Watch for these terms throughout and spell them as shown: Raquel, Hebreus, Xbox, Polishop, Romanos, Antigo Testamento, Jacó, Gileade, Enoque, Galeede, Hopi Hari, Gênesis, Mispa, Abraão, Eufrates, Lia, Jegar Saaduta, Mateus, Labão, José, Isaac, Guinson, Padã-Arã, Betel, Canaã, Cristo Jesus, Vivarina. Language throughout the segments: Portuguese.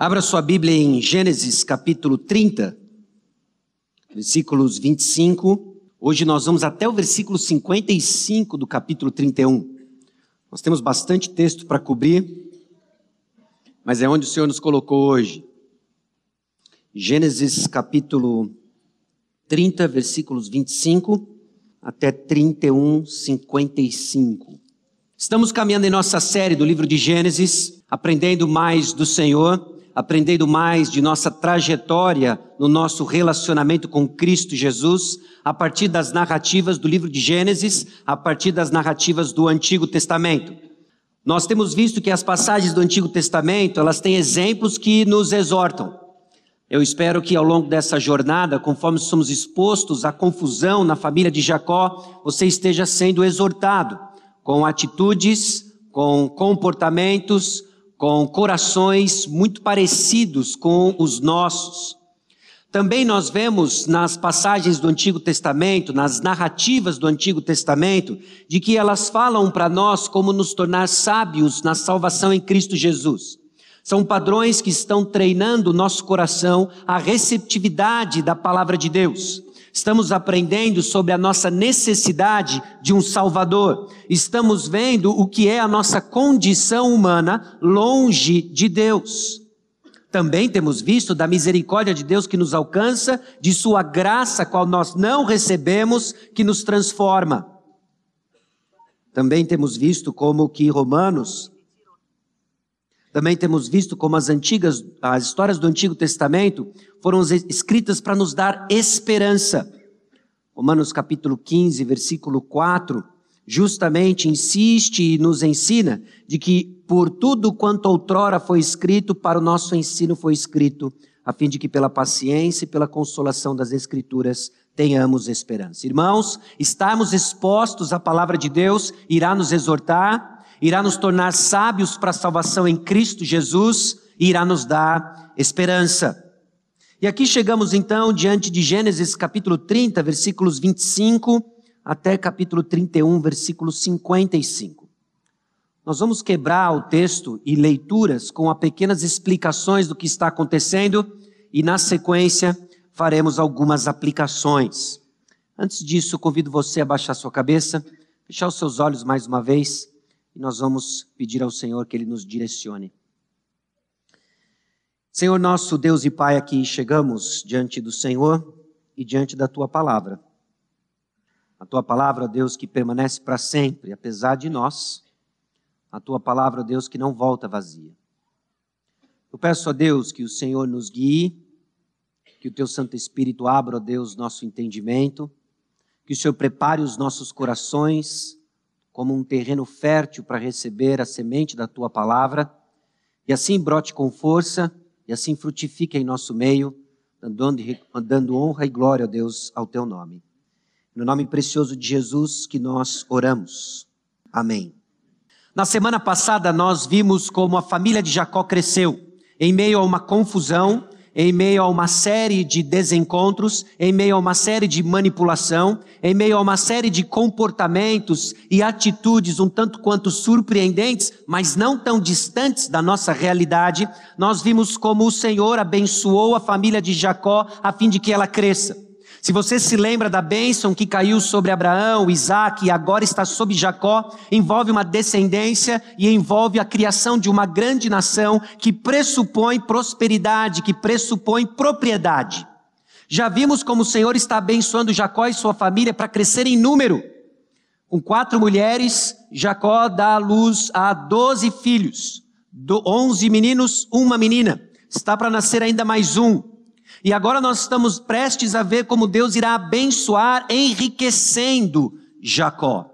Abra sua Bíblia em Gênesis capítulo 30, versículos 25. Hoje nós vamos até o versículo 55 do capítulo 31. Nós temos bastante texto para cobrir, mas é onde o Senhor nos colocou hoje. Gênesis capítulo 30, versículos 25 até 31, 55. Estamos caminhando em nossa série do livro de Gênesis, aprendendo mais do Senhor, aprendendo mais de nossa trajetória no nosso relacionamento com Cristo Jesus, a partir das narrativas do livro de Gênesis, a partir das narrativas do Antigo Testamento. Nós temos visto que as passagens do Antigo Testamento, elas têm exemplos que nos exortam. Eu espero que ao longo dessa jornada, conforme somos expostos à confusão na família de Jacó, você esteja sendo exortado com atitudes, com comportamentos, com corações muito parecidos com os nossos. Também nós vemos nas passagens do Antigo Testamento, nas narrativas do Antigo Testamento, de que elas falam para nós como nos tornar sábios na salvação em Cristo Jesus. São padrões que estão treinando o nosso coração à receptividade da palavra de Deus. Estamos aprendendo sobre a nossa necessidade de um Salvador. Estamos vendo o que é a nossa condição humana longe de Deus. Também temos visto da misericórdia de Deus que nos alcança, de sua graça, qual nós não recebemos, que nos transforma. Também temos visto como que Romanos... Também temos visto como as histórias do Antigo Testamento foram escritas para nos dar esperança. Romanos capítulo 15, versículo 4, justamente insiste e nos ensina de que por tudo quanto outrora foi escrito, para o nosso ensino foi escrito, a fim de que pela paciência e pela consolação das Escrituras tenhamos esperança. Irmãos, estarmos expostos à palavra de Deus irá nos exortar, irá nos tornar sábios para a salvação em Cristo Jesus e irá nos dar esperança. E aqui chegamos então diante de Gênesis capítulo 30, versículos 25 até capítulo 31, versículo 55. Nós vamos quebrar o texto e leituras com pequenas explicações do que está acontecendo e na sequência faremos algumas aplicações. Antes disso, convido você a baixar sua cabeça, fechar os seus olhos mais uma vez. Nós vamos pedir ao Senhor que Ele nos direcione. Senhor nosso Deus e Pai, aqui chegamos diante do Senhor e diante da Tua Palavra. A Tua Palavra, Deus, que permanece para sempre, apesar de nós. A Tua Palavra, Deus, que não volta vazia. Eu peço a Deus que o Senhor nos guie, que o Teu Santo Espírito abra, Deus, nosso entendimento, que o Senhor prepare os nossos corações como um terreno fértil para receber a semente da Tua Palavra, e assim brote com força, e assim frutifique em nosso meio, dando honra e glória, ó Deus, ao Teu nome. No nome precioso de Jesus que nós oramos. Amém. Na semana passada nós vimos como a família de Jacó cresceu, em meio a uma confusão, em meio a uma série de desencontros, em meio a uma série de manipulação, em meio a uma série de comportamentos e atitudes um tanto quanto surpreendentes, mas não tão distantes da nossa realidade, nós vimos como o Senhor abençoou a família de Jacó a fim de que ela cresça. Se você se lembra da bênção que caiu sobre Abraão, Isaac e agora está sobre Jacó, envolve uma descendência e envolve a criação de uma grande nação que pressupõe prosperidade, que pressupõe propriedade. Já vimos como o Senhor está abençoando Jacó e sua família para crescer em número. Com 4 mulheres, Jacó dá à luz a 12 filhos, 11 meninos, 1 menina. Está para nascer ainda mais um. E agora nós estamos prestes a ver como Deus irá abençoar, enriquecendo Jacó.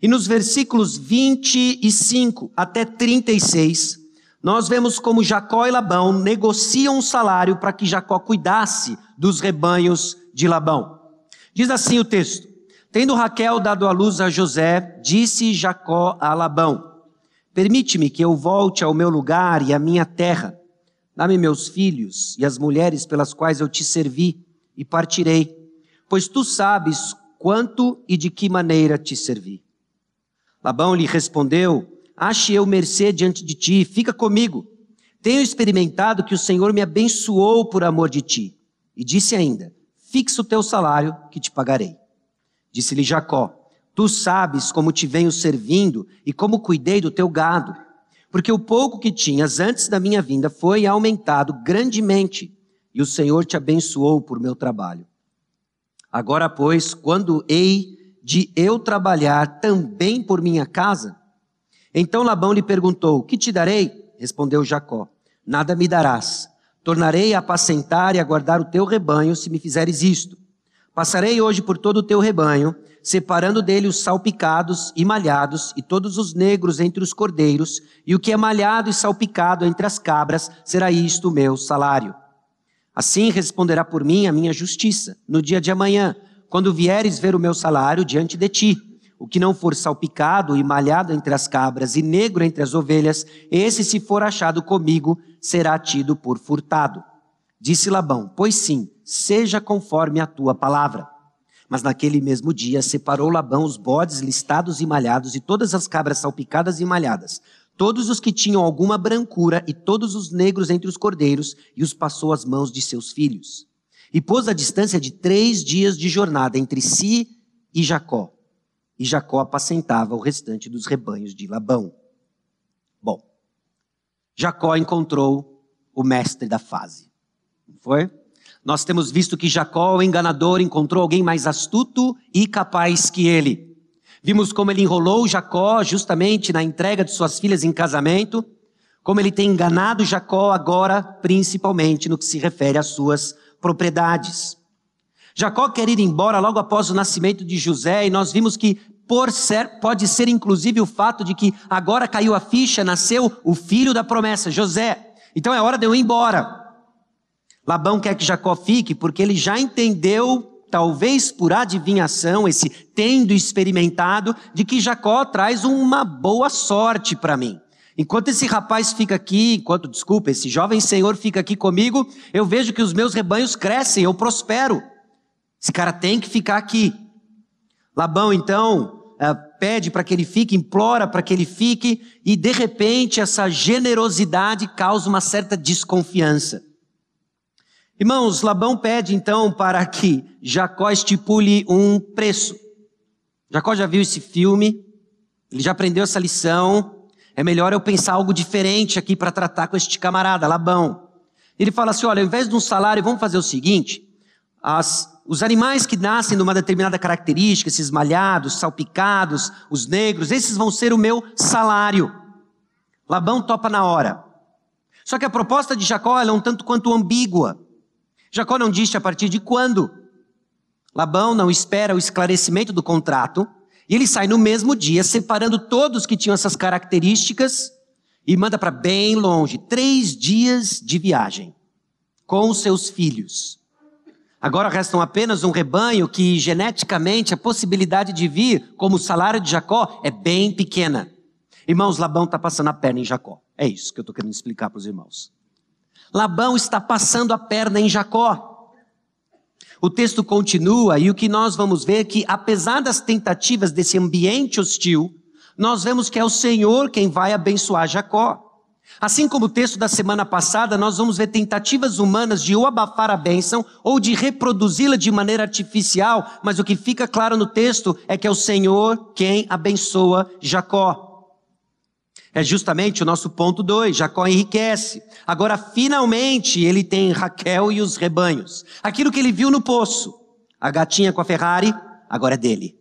E nos versículos 25 até 36, nós vemos como Jacó e Labão negociam um salário para que Jacó cuidasse dos rebanhos de Labão. Diz assim o texto: tendo Raquel dado à luz a José, disse Jacó a Labão: permite-me que eu volte ao meu lugar e à minha terra. Dá-me meus filhos e as mulheres pelas quais eu te servi, e partirei, pois tu sabes quanto e de que maneira te servi. Labão lhe respondeu: ache eu mercê diante de ti, fica comigo. Tenho experimentado que o Senhor me abençoou por amor de ti. E disse ainda, fixa o teu salário que te pagarei. Disse-lhe Jacó, tu sabes como te venho servindo e como cuidei do teu gado, porque o pouco que tinhas antes da minha vinda foi aumentado grandemente e o Senhor te abençoou por meu trabalho. Agora, pois, quando hei de eu trabalhar também por minha casa? Então Labão lhe perguntou, que te darei? Respondeu Jacó, nada me darás. Tornarei a apacentar e a guardar o teu rebanho se me fizeres isto. Passarei hoje por todo o teu rebanho, separando dele os salpicados e malhados, e todos os negros entre os cordeiros, e o que é malhado e salpicado entre as cabras, será isto o meu salário. Assim responderá por mim a minha justiça, no dia de amanhã, quando vieres ver o meu salário diante de ti. O que não for salpicado e malhado entre as cabras, e negro entre as ovelhas, esse, se for achado comigo, será tido por furtado. Disse Labão, pois sim, seja conforme a tua palavra. Mas naquele mesmo dia separou Labão os bodes listados e malhados e todas as cabras salpicadas e malhadas, todos os que tinham alguma brancura e todos os negros entre os cordeiros, e os passou às mãos de seus filhos. E pôs a distância de 3 dias de jornada entre si e Jacó. E Jacó apacentava o restante dos rebanhos de Labão. Bom, Jacó encontrou o mestre da fase. Não foi? Nós temos visto que Jacó, o enganador, encontrou alguém mais astuto e capaz que ele. Vimos como ele enrolou Jacó justamente na entrega de suas filhas em casamento, como ele tem enganado Jacó agora, principalmente no que se refere às suas propriedades. Jacó quer ir embora logo após o nascimento de José, e nós vimos que pode ser inclusive o fato de que agora caiu a ficha, nasceu o filho da promessa, José. Então é hora de eu ir embora. Labão quer que Jacó fique porque ele já entendeu, talvez por adivinhação, esse tendo experimentado, de que Jacó traz uma boa sorte para mim. Enquanto esse rapaz fica aqui, esse jovem senhor fica aqui comigo, eu vejo que os meus rebanhos crescem, eu prospero. Esse cara tem que ficar aqui. Labão então pede para que ele fique, implora para que ele fique, e de repente essa generosidade causa uma certa desconfiança. Irmãos, Labão pede então para que Jacó estipule um preço. Jacó já viu esse filme, ele já aprendeu essa lição, é melhor eu pensar algo diferente aqui para tratar com este camarada, Labão. Ele fala assim, olha, ao invés de um salário, vamos fazer o seguinte, os animais que nascem de uma determinada característica, esses malhados, salpicados, os negros, esses vão ser o meu salário. Labão topa na hora. Só que a proposta de Jacó é um tanto quanto ambígua. Jacó não disse a partir de quando. Labão não espera o esclarecimento do contrato, e ele sai no mesmo dia, separando todos que tinham essas características, e manda para bem longe, 3 dias de viagem, com seus filhos. Agora restam apenas um rebanho que, geneticamente, a possibilidade de vir, como o salário de Jacó, é bem pequena. Irmãos, Labão está passando a perna em Jacó. É isso que eu estou querendo explicar para os irmãos. Labão está passando a perna em Jacó. O texto continua, e o que nós vamos ver é que, apesar das tentativas desse ambiente hostil, nós vemos que é o Senhor quem vai abençoar Jacó. Assim como o texto da semana passada, nós vamos ver tentativas humanas de ou abafar a bênção ou de reproduzi-la de maneira artificial, mas o que fica claro no texto é que é o Senhor quem abençoa Jacó. É justamente o nosso ponto 2, Jacó enriquece. Agora, finalmente, ele tem Raquel e os rebanhos. Aquilo que ele viu no poço, a gatinha com a Ferrari, agora é dele.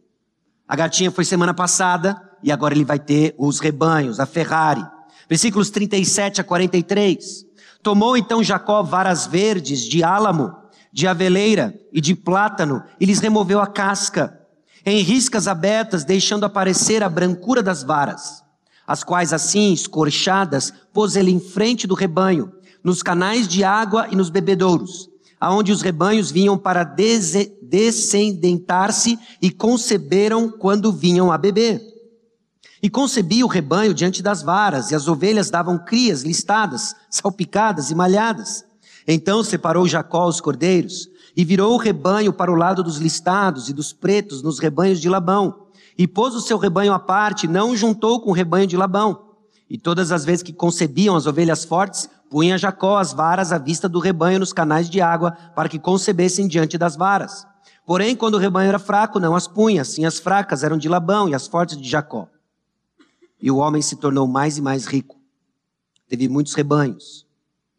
A gatinha foi semana passada e agora ele vai ter os rebanhos, a Ferrari. Versículos 37 a 43. Tomou então Jacó varas verdes de álamo, de aveleira e de plátano e lhes removeu a casca, em riscas abertas, deixando aparecer a brancura das varas. As quais assim, escorchadas, pôs ele em frente do rebanho, nos canais de água e nos bebedouros, aonde os rebanhos vinham para descendentar-se e conceberam quando vinham a beber. E concebia o rebanho diante das varas, e as ovelhas davam crias listadas, salpicadas e malhadas. Então separou Jacó os cordeiros, e virou o rebanho para o lado dos listados e dos pretos nos rebanhos de Labão. E pôs o seu rebanho à parte, não juntou com o rebanho de Labão. E todas as vezes que concebiam as ovelhas fortes, Punha Jacó as varas à vista do rebanho nos canais de água, para que concebessem diante das varas. Porém, quando o rebanho era fraco, não as punha, sim as fracas eram de Labão e as fortes de Jacó. E o homem se tornou mais e mais rico. Teve muitos rebanhos,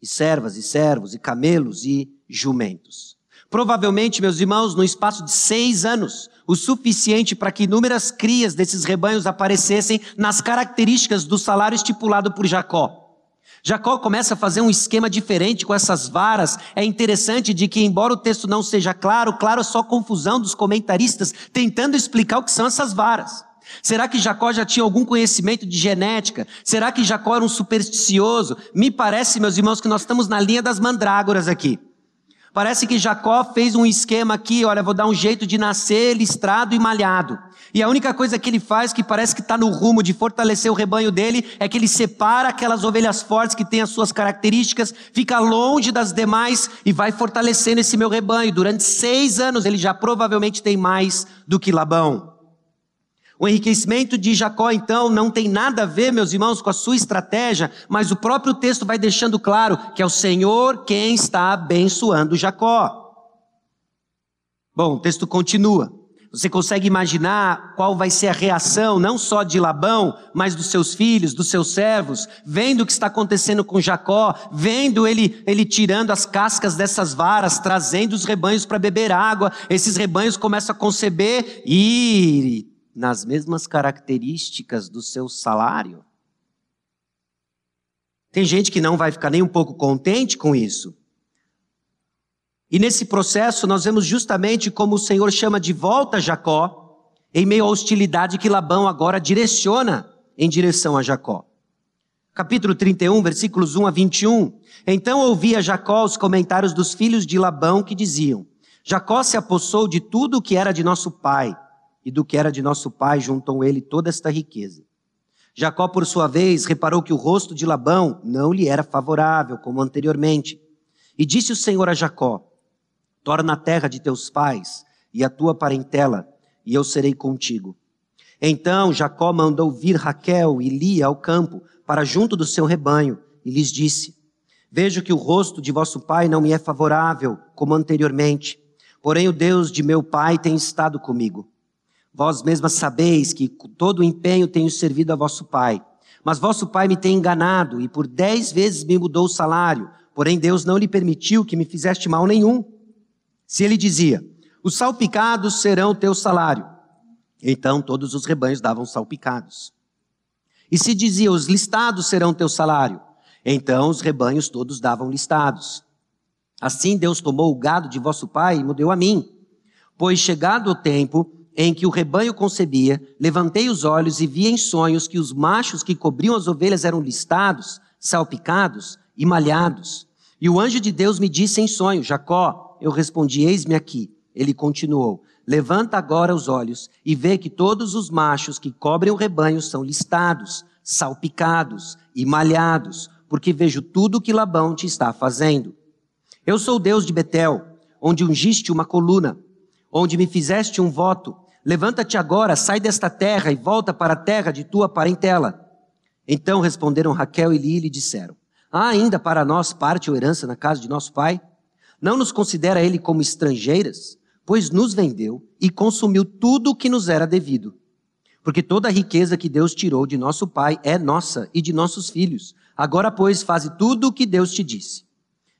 e servas, e servos, e camelos, e jumentos. Provavelmente, meus irmãos, no espaço de 6 anos, o suficiente para que inúmeras crias desses rebanhos aparecessem nas características do salário estipulado por Jacó. Jacó começa a fazer um esquema diferente com essas varas. É interessante de que, embora o texto não seja claro, é só confusão dos comentaristas tentando explicar o que são essas varas. Será que Jacó já tinha algum conhecimento de genética? Será que Jacó era um supersticioso? Me parece, meus irmãos, que nós estamos na linha das mandrágoras aqui. Parece que Jacó fez um esquema aqui, olha, vou dar um jeito de nascer listrado e malhado. E a única coisa que ele faz, que parece que está no rumo de fortalecer o rebanho dele, é que ele separa aquelas ovelhas fortes que têm as suas características, fica longe das demais e vai fortalecendo esse meu rebanho. Durante 6 anos ele já provavelmente tem mais do que Labão. O enriquecimento de Jacó, então, não tem nada a ver, meus irmãos, com a sua estratégia, mas o próprio texto vai deixando claro que é o Senhor quem está abençoando Jacó. Bom, o texto continua. Você consegue imaginar qual vai ser a reação, não só de Labão, mas dos seus filhos, dos seus servos, vendo o que está acontecendo com Jacó, vendo ele tirando as cascas dessas varas, trazendo os rebanhos para beber água. Esses rebanhos começam a conceber e... nas mesmas características do seu salário. Tem gente que não vai ficar nem um pouco contente com isso. E nesse processo nós vemos justamente como o Senhor chama de volta Jacó, em meio à hostilidade que Labão agora direciona em direção a Jacó. Capítulo 31, versículos 1 a 21. Então ouvia Jacó os comentários dos filhos de Labão que diziam: Jacó se apossou de tudo o que era de nosso pai, e do que era de nosso pai juntou ele toda esta riqueza. Jacó, por sua vez, reparou que o rosto de Labão não lhe era favorável, como anteriormente. E disse o Senhor a Jacó: torna a terra de teus pais e a tua parentela, e eu serei contigo. Então Jacó mandou vir Raquel e Lia ao campo, para junto do seu rebanho, e lhes disse: vejo que o rosto de vosso pai não me é favorável, como anteriormente. Porém o Deus de meu pai tem estado comigo. Vós mesmas sabeis que com todo o empenho tenho servido a vosso pai. Mas vosso pai me tem enganado e por 10 vezes me mudou o salário. Porém Deus não lhe permitiu que me fizeste mal nenhum. Se ele dizia: os salpicados serão teu salário, então todos os rebanhos davam salpicados. E se dizia: os listados serão teu salário, então os rebanhos todos davam listados. Assim Deus tomou o gado de vosso pai e me deu a mim. Pois chegado o tempo em que o rebanho concebia, levantei os olhos e vi em sonhos que os machos que cobriam as ovelhas eram listados, salpicados e malhados. E o anjo de Deus me disse em sonho: Jacó. Eu respondi: eis-me aqui. Ele continuou: levanta agora os olhos e vê que todos os machos que cobrem o rebanho são listados, salpicados e malhados, porque vejo tudo o que Labão te está fazendo. Eu sou o Deus de Betel, onde ungiste uma coluna, onde me fizeste um voto. Levanta-te agora, sai desta terra e volta para a terra de tua parentela. Então responderam Raquel e Lia e lhe disseram: há ainda para nós parte ou herança na casa de nosso pai? Não nos considera ele como estrangeiras? Pois nos vendeu e consumiu tudo o que nos era devido. Porque toda a riqueza que Deus tirou de nosso pai é nossa e de nossos filhos. Agora, pois, faze tudo o que Deus te disse.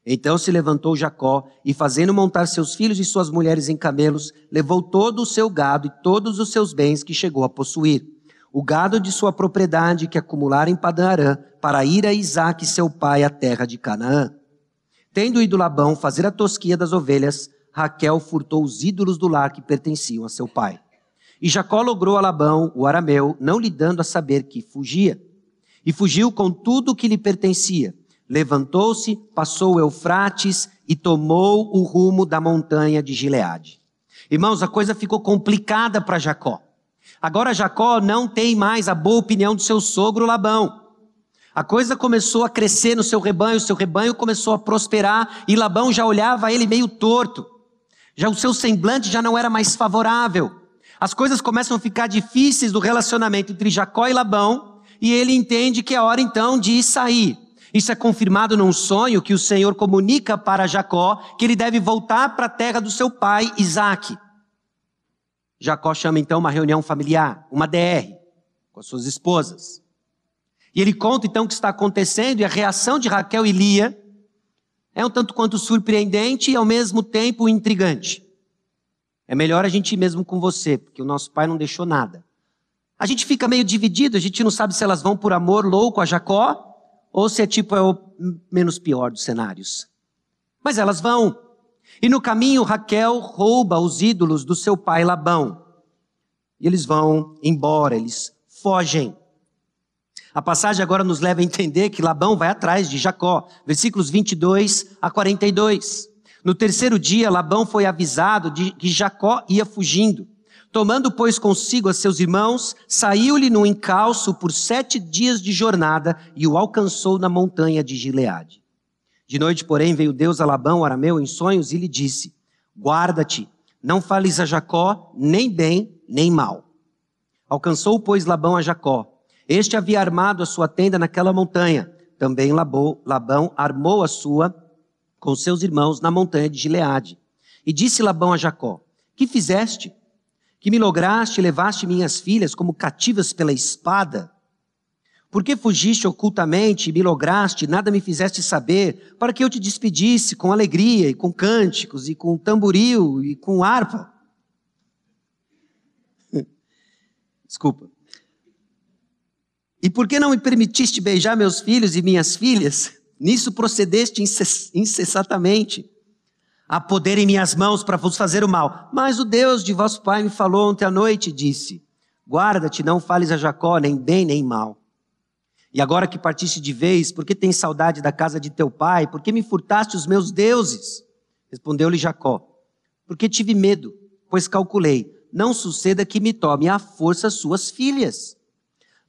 Então se levantou Jacó e, fazendo montar seus filhos e suas mulheres em camelos, levou todo o seu gado e todos os seus bens que chegou a possuir. O gado de sua propriedade que acumulara em Padã-Arã, para ir a Isaac seu pai à terra de Canaã. Tendo ido Labão fazer a tosquia das ovelhas, Raquel furtou os ídolos do lar que pertenciam a seu pai. E Jacó logrou a Labão, o arameu, não lhe dando a saber que fugia. E fugiu com tudo o que lhe pertencia. Levantou-se, passou o Eufrates e tomou o rumo da montanha de Gileade. Irmãos, a coisa ficou complicada para Jacó. Agora Jacó não tem mais a boa opinião do seu sogro Labão. A coisa começou a crescer no seu rebanho começou a prosperar e Labão já olhava ele meio torto. Já o seu semblante já não era mais favorável. As coisas começam a ficar difíceis do relacionamento entre Jacó e Labão e ele entende que é hora então de sair. Isso é confirmado num sonho que o Senhor comunica para Jacó, que ele deve voltar para a terra do seu pai, Isaac. Jacó chama então uma reunião familiar, uma DR, com as suas esposas. E ele conta então o que está acontecendo, e a reação de Raquel e Lia é um tanto quanto surpreendente e ao mesmo tempo intrigante. É melhor a gente ir mesmo com você, porque o nosso pai não deixou nada. A gente fica meio dividido, a gente não sabe se elas vão por amor louco a Jacó, ou se é tipo é o menos pior dos cenários. Mas elas vão. E no caminho Raquel rouba os ídolos do seu pai Labão. E eles vão embora, eles fogem. A passagem agora nos leva a entender que Labão vai atrás de Jacó. Versículos 22 a 42. No terceiro dia Labão foi avisado de que Jacó ia fugindo. Tomando, pois, consigo a seus irmãos, saiu-lhe num encalço por 7 dias de jornada e o alcançou na montanha de Gileade. De noite, porém, veio Deus a Labão, arameu, em sonhos e lhe disse: guarda-te, não fales a Jacó nem bem nem mal. Alcançou, pois, Labão a Jacó. Este havia armado a sua tenda naquela montanha. Também Labão armou a sua com seus irmãos na montanha de Gileade. E disse Labão a Jacó: que fizeste? Que me lograste e levaste minhas filhas como cativas pela espada? Por que fugiste ocultamente e me lograste e nada me fizeste saber, para que eu te despedisse com alegria e com cânticos e com tamboril e com harpa? Desculpa. E por que não me permitiste beijar meus filhos e minhas filhas? Nisso procedeste incessantemente, a poder em minhas mãos para vos fazer o mal. Mas o Deus de vosso pai me falou ontem à noite e disse: guarda-te, não fales a Jacó nem bem nem mal. E agora que partiste de vez, por que tens saudade da casa de teu pai? Por que me furtaste os meus deuses? Respondeu-lhe Jacó: porque tive medo, pois calculei, não suceda que me tome à força suas filhas.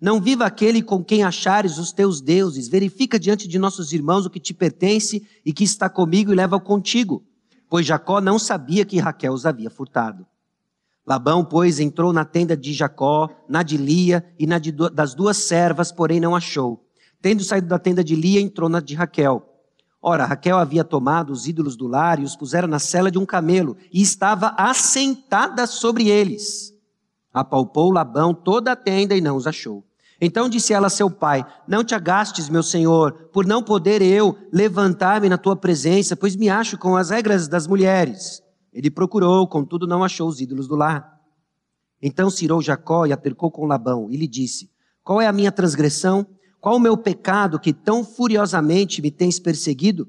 Não viva aquele com quem achares os teus deuses. Verifica diante de nossos irmãos o que te pertence e que está comigo e leva-o contigo. Pois Jacó não sabia que Raquel os havia furtado. Labão, pois, entrou na tenda de Jacó, na de Lia e na das duas servas, porém não achou. Tendo saído da tenda de Lia, entrou na de Raquel. Ora, Raquel havia tomado os ídolos do lar e os pusera na sela de um camelo, e estava assentada sobre eles. Apalpou Labão toda a tenda e não os achou. Então disse ela a seu pai: não te agastes, meu senhor, por não poder eu levantar-me na tua presença, pois me acho com as regras das mulheres. Ele procurou, contudo não achou os ídolos do lar. Então se irou Jacó e apercou com Labão e lhe disse: qual é a minha transgressão? Qual o meu pecado que tão furiosamente me tens perseguido?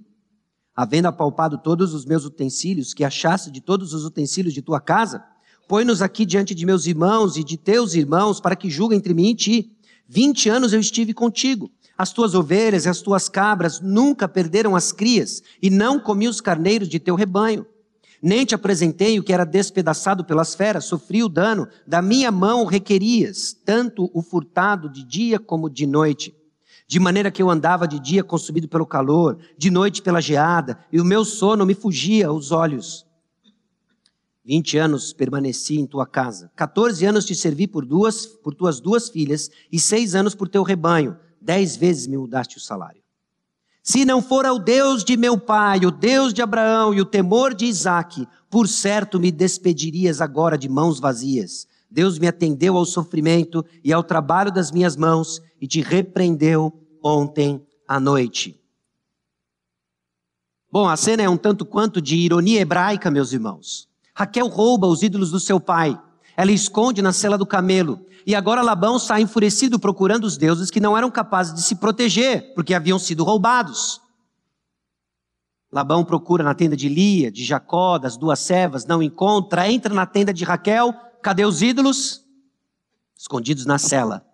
Havendo apalpado todos os meus utensílios, que achaste de todos os utensílios de tua casa, põe-nos aqui diante de meus irmãos e de teus irmãos, para que julguem entre mim e ti. 20 anos eu estive contigo, as tuas ovelhas e as tuas cabras nunca perderam as crias, e não comi os carneiros de teu rebanho. Nem te apresentei o que era despedaçado pelas feras, sofri o dano, da minha mão requerias, tanto o furtado de dia como de noite. De maneira que eu andava de dia consumido pelo calor, de noite pela geada, e o meu sono me fugia aos olhos. 20 anos permaneci em tua casa, 14 anos te servi por tuas 2 filhas e 6 anos por teu rebanho, 10 vezes me mudaste o salário. Se não for ao Deus de meu pai, o Deus de Abraão e o temor de Isaac, por certo me despedirias agora de mãos vazias. Deus me atendeu ao sofrimento e ao trabalho das minhas mãos e te repreendeu ontem à noite. Bom, a cena é um tanto quanto de ironia hebraica, meus irmãos. Raquel rouba os ídolos do seu pai. Ela esconde na sela do camelo. E agora Labão sai enfurecido procurando os deuses que não eram capazes de se proteger, porque haviam sido roubados. Labão procura na tenda de Lia, de Jacó, das duas servas, não encontra, entra na tenda de Raquel. Cadê os ídolos? Escondidos na sela.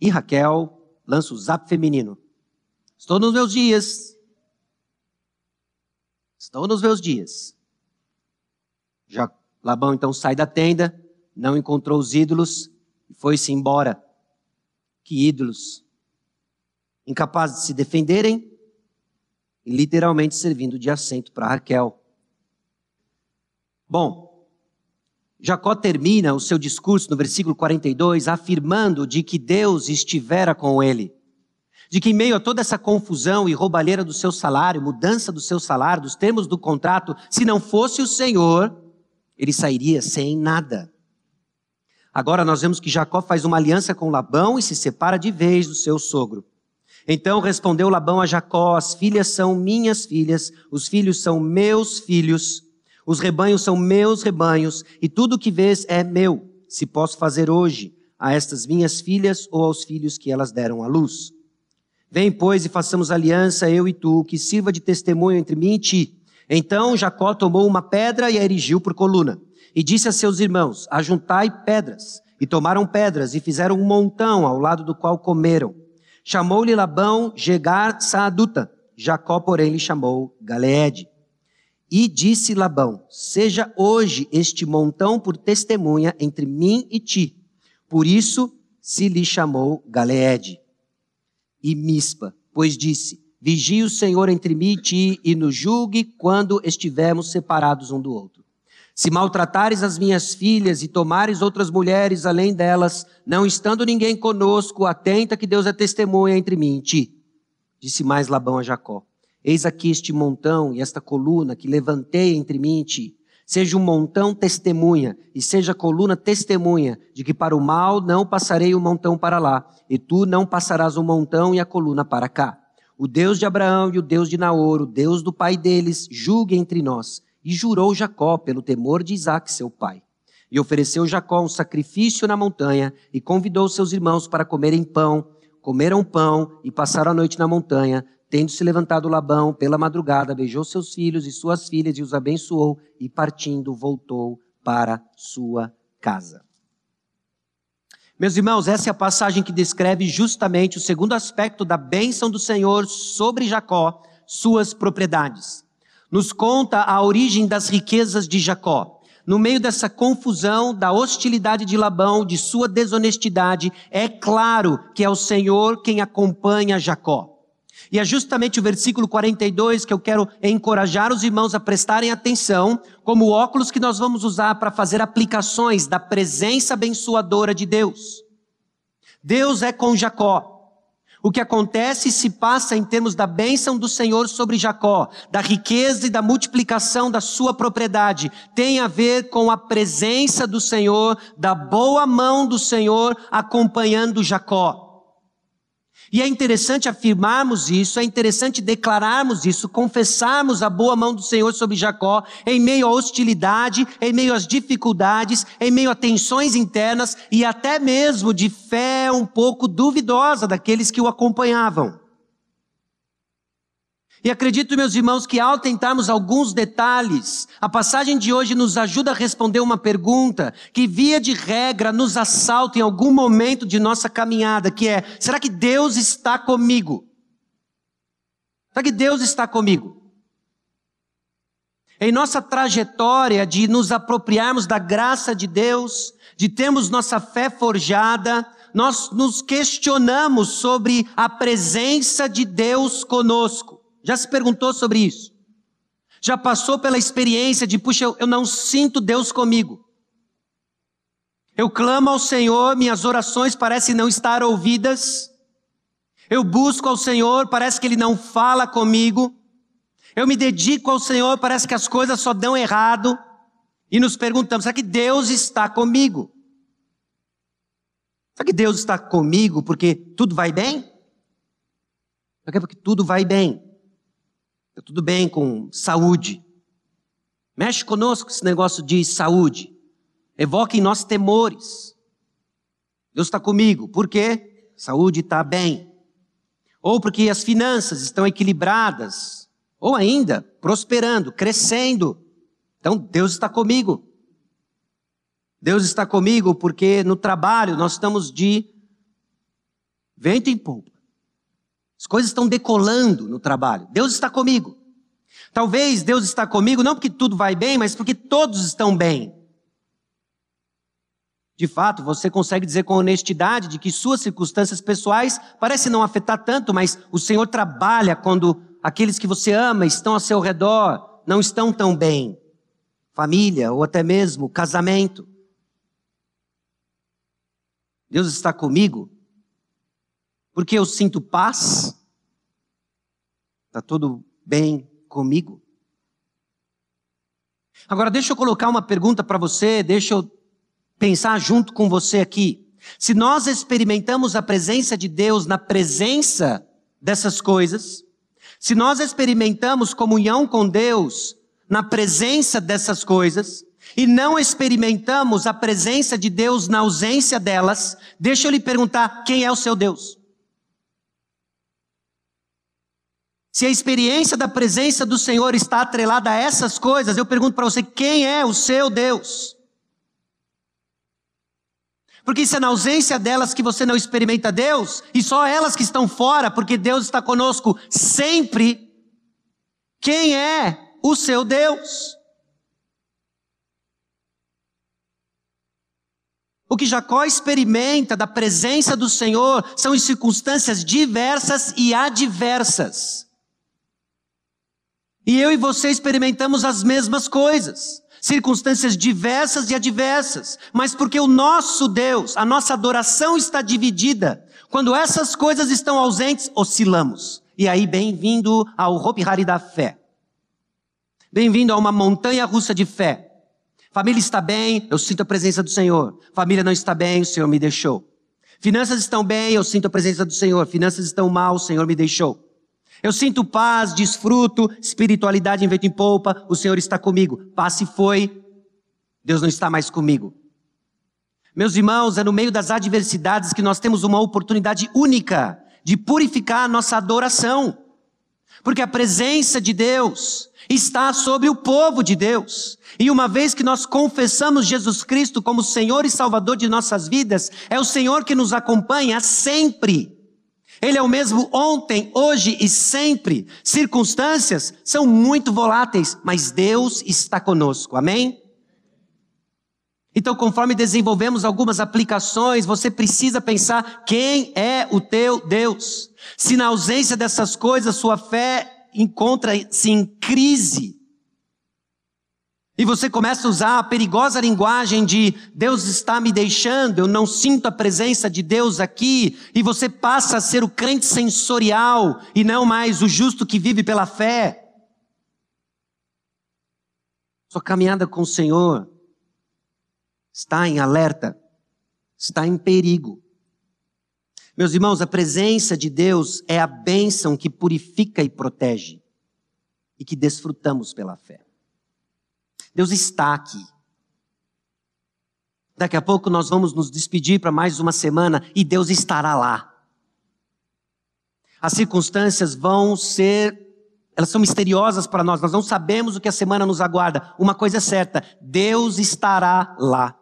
E Raquel lança o zap feminino: estou nos meus dias. Estou nos meus dias. Labão então sai da tenda, não encontrou os ídolos e foi-se embora. Que ídolos! Incapazes de se defenderem e literalmente servindo de assento para Raquel. Bom, Jacó termina o seu discurso no versículo 42 afirmando de que Deus estivera com ele. de que em meio a toda essa confusão e roubalheira do seu salário, mudança do seu salário, dos termos do contrato, se não fosse o Senhor, ele sairia sem nada. Agora nós vemos que Jacó faz uma aliança com Labão e se separa de vez do seu sogro. Então respondeu Labão a Jacó: as filhas são minhas filhas, os filhos são meus filhos, os rebanhos são meus rebanhos, e tudo o que vês é meu, se posso fazer hoje a estas minhas filhas ou aos filhos que elas deram à luz. Vem, pois, e façamos aliança, eu e tu, que sirva de testemunho entre mim e ti. Então Jacó tomou uma pedra e a erigiu por coluna, e disse a seus irmãos: ajuntai pedras. E tomaram pedras e fizeram um montão, ao lado do qual comeram. Chamou-lhe Labão Jegar Saaduta, Jacó porém lhe chamou Galeede. E disse Labão: seja hoje este montão por testemunha entre mim e ti. Por isso se lhe chamou Galeede. E Mispa, pois disse: vigie o Senhor entre mim e ti, e nos julgue quando estivermos separados um do outro. Se maltratares as minhas filhas e tomares outras mulheres além delas, não estando ninguém conosco, atenta que Deus é testemunha entre mim e ti. Disse mais Labão a Jacó: eis aqui este montão e esta coluna que levantei entre mim e ti. Seja um montão testemunha e seja coluna testemunha de que para o mal não passarei o montão para lá, e tu não passarás o montão e a coluna para cá. O Deus de Abraão e o Deus de Naor, o Deus do pai deles, julgue entre nós. E jurou Jacó pelo temor de Isaac, seu pai. E ofereceu Jacó um sacrifício na montanha e convidou seus irmãos para comerem pão. Comeram pão e passaram a noite na montanha. Tendo se levantado Labão pela madrugada, beijou seus filhos e suas filhas e os abençoou, e partindo voltou para sua casa. Meus irmãos, essa é a passagem que descreve justamente o segundo aspecto da bênção do Senhor sobre Jacó, suas propriedades. Nos conta a origem das riquezas de Jacó. No meio dessa confusão, da hostilidade de Labão, de sua desonestidade, é claro que é o Senhor quem acompanha Jacó. E é justamente o versículo 42 que eu quero encorajar os irmãos a prestarem atenção, como óculos que nós vamos usar para fazer aplicações da presença abençoadora de Deus. Deus é com Jacó. O que acontece e se passa em termos da bênção do Senhor sobre Jacó, da riqueza e da multiplicação da sua propriedade, tem a ver com a presença do Senhor, da boa mão do Senhor acompanhando Jacó. E é interessante afirmarmos isso, é interessante declararmos isso, confessarmos a boa mão do Senhor sobre Jacó, em meio à hostilidade, em meio às dificuldades, em meio a tensões internas e até mesmo de fé um pouco duvidosa daqueles que o acompanhavam. E acredito, meus irmãos, que ao tentarmos alguns detalhes, a passagem de hoje nos ajuda a responder uma pergunta que, via de regra, nos assalta em algum momento de nossa caminhada, que é: será que Deus está comigo? Será que Deus está comigo? Em nossa trajetória de nos apropriarmos da graça de Deus, de termos nossa fé forjada, nós nos questionamos sobre a presença de Deus conosco. Já se perguntou sobre isso? Já passou pela experiência de: puxa, eu não sinto Deus comigo. Eu clamo ao Senhor, minhas orações parecem não estar ouvidas. Eu busco ao Senhor, parece que Ele não fala comigo. Eu me dedico ao Senhor, parece que as coisas só dão errado. E nos perguntamos: será que Deus está comigo? Será que Deus está comigo porque tudo vai bem? Será que é porque tudo vai bem? Está tudo bem com saúde? Mexe conosco esse negócio de saúde. Evoca em nós temores. Deus está comigo. Por quê? Saúde está bem. Ou porque as finanças estão equilibradas. Ou ainda, prosperando, crescendo. Então, Deus está comigo. Deus está comigo porque no trabalho nós estamos de vento em polpa. As coisas estão decolando no trabalho. Deus está comigo. Talvez Deus está comigo não porque tudo vai bem, mas porque todos estão bem. De fato, você consegue dizer com honestidade de que suas circunstâncias pessoais parecem não afetar tanto, mas o Senhor trabalha quando aqueles que você ama estão ao seu redor, não estão tão bem. Família ou até mesmo casamento. Deus está comigo Porque eu sinto paz? Está tudo bem comigo? Agora deixa eu colocar uma pergunta para você, deixa eu pensar junto com você aqui. Se nós experimentamos a presença de Deus na presença dessas coisas, se nós experimentamos comunhão com Deus na presença dessas coisas, e não experimentamos a presença de Deus na ausência delas, deixa eu lhe perguntar, quem é o seu Deus? Se a experiência da presença do Senhor está atrelada a essas coisas, eu pergunto para você, quem é o seu Deus? Porque se é na ausência delas que você não experimenta Deus, e só elas que estão fora, porque Deus está conosco sempre, quem é o seu Deus? O que Jacó experimenta da presença do Senhor são em circunstâncias diversas e adversas. E eu e você experimentamos as mesmas coisas, circunstâncias diversas e adversas, mas porque o nosso Deus, a nossa adoração está dividida. Quando essas coisas estão ausentes, oscilamos. E aí, bem-vindo ao Hopi Hari da fé. Bem-vindo a uma montanha russa de fé. Família está bem, eu sinto a presença do Senhor. Família não está bem, o Senhor me deixou. Finanças estão bem, eu sinto a presença do Senhor. Finanças estão mal, o Senhor me deixou. Eu sinto paz, desfruto, espiritualidade em vento em polpa, o Senhor está comigo. Paz se foi, Deus não está mais comigo. Meus irmãos, é no meio das adversidades que nós temos uma oportunidade única de purificar a nossa adoração. Porque a presença de Deus está sobre o povo de Deus. E uma vez que nós confessamos Jesus Cristo como Senhor e Salvador de nossas vidas, é o Senhor que nos acompanha sempre. Ele é o mesmo ontem, hoje e sempre. Circunstâncias são muito voláteis, mas Deus está conosco, amém? Então, conforme desenvolvemos algumas aplicações, você precisa pensar quem é o teu Deus. Se na ausência dessas coisas, sua fé encontra-se em crise. E você começa a usar a perigosa linguagem de Deus está me deixando, eu não sinto a presença de Deus aqui. E você passa a ser o crente sensorial e não mais o justo que vive pela fé. Sua caminhada com o Senhor está em alerta, está em perigo. Meus irmãos, a presença de Deus é a bênção que purifica e protege e que desfrutamos pela fé. Deus está aqui. Daqui a pouco nós vamos nos despedir para mais uma semana e Deus estará lá. As circunstâncias vão ser, elas são misteriosas para nós, nós não sabemos o que a semana nos aguarda. Uma coisa é certa, Deus estará lá.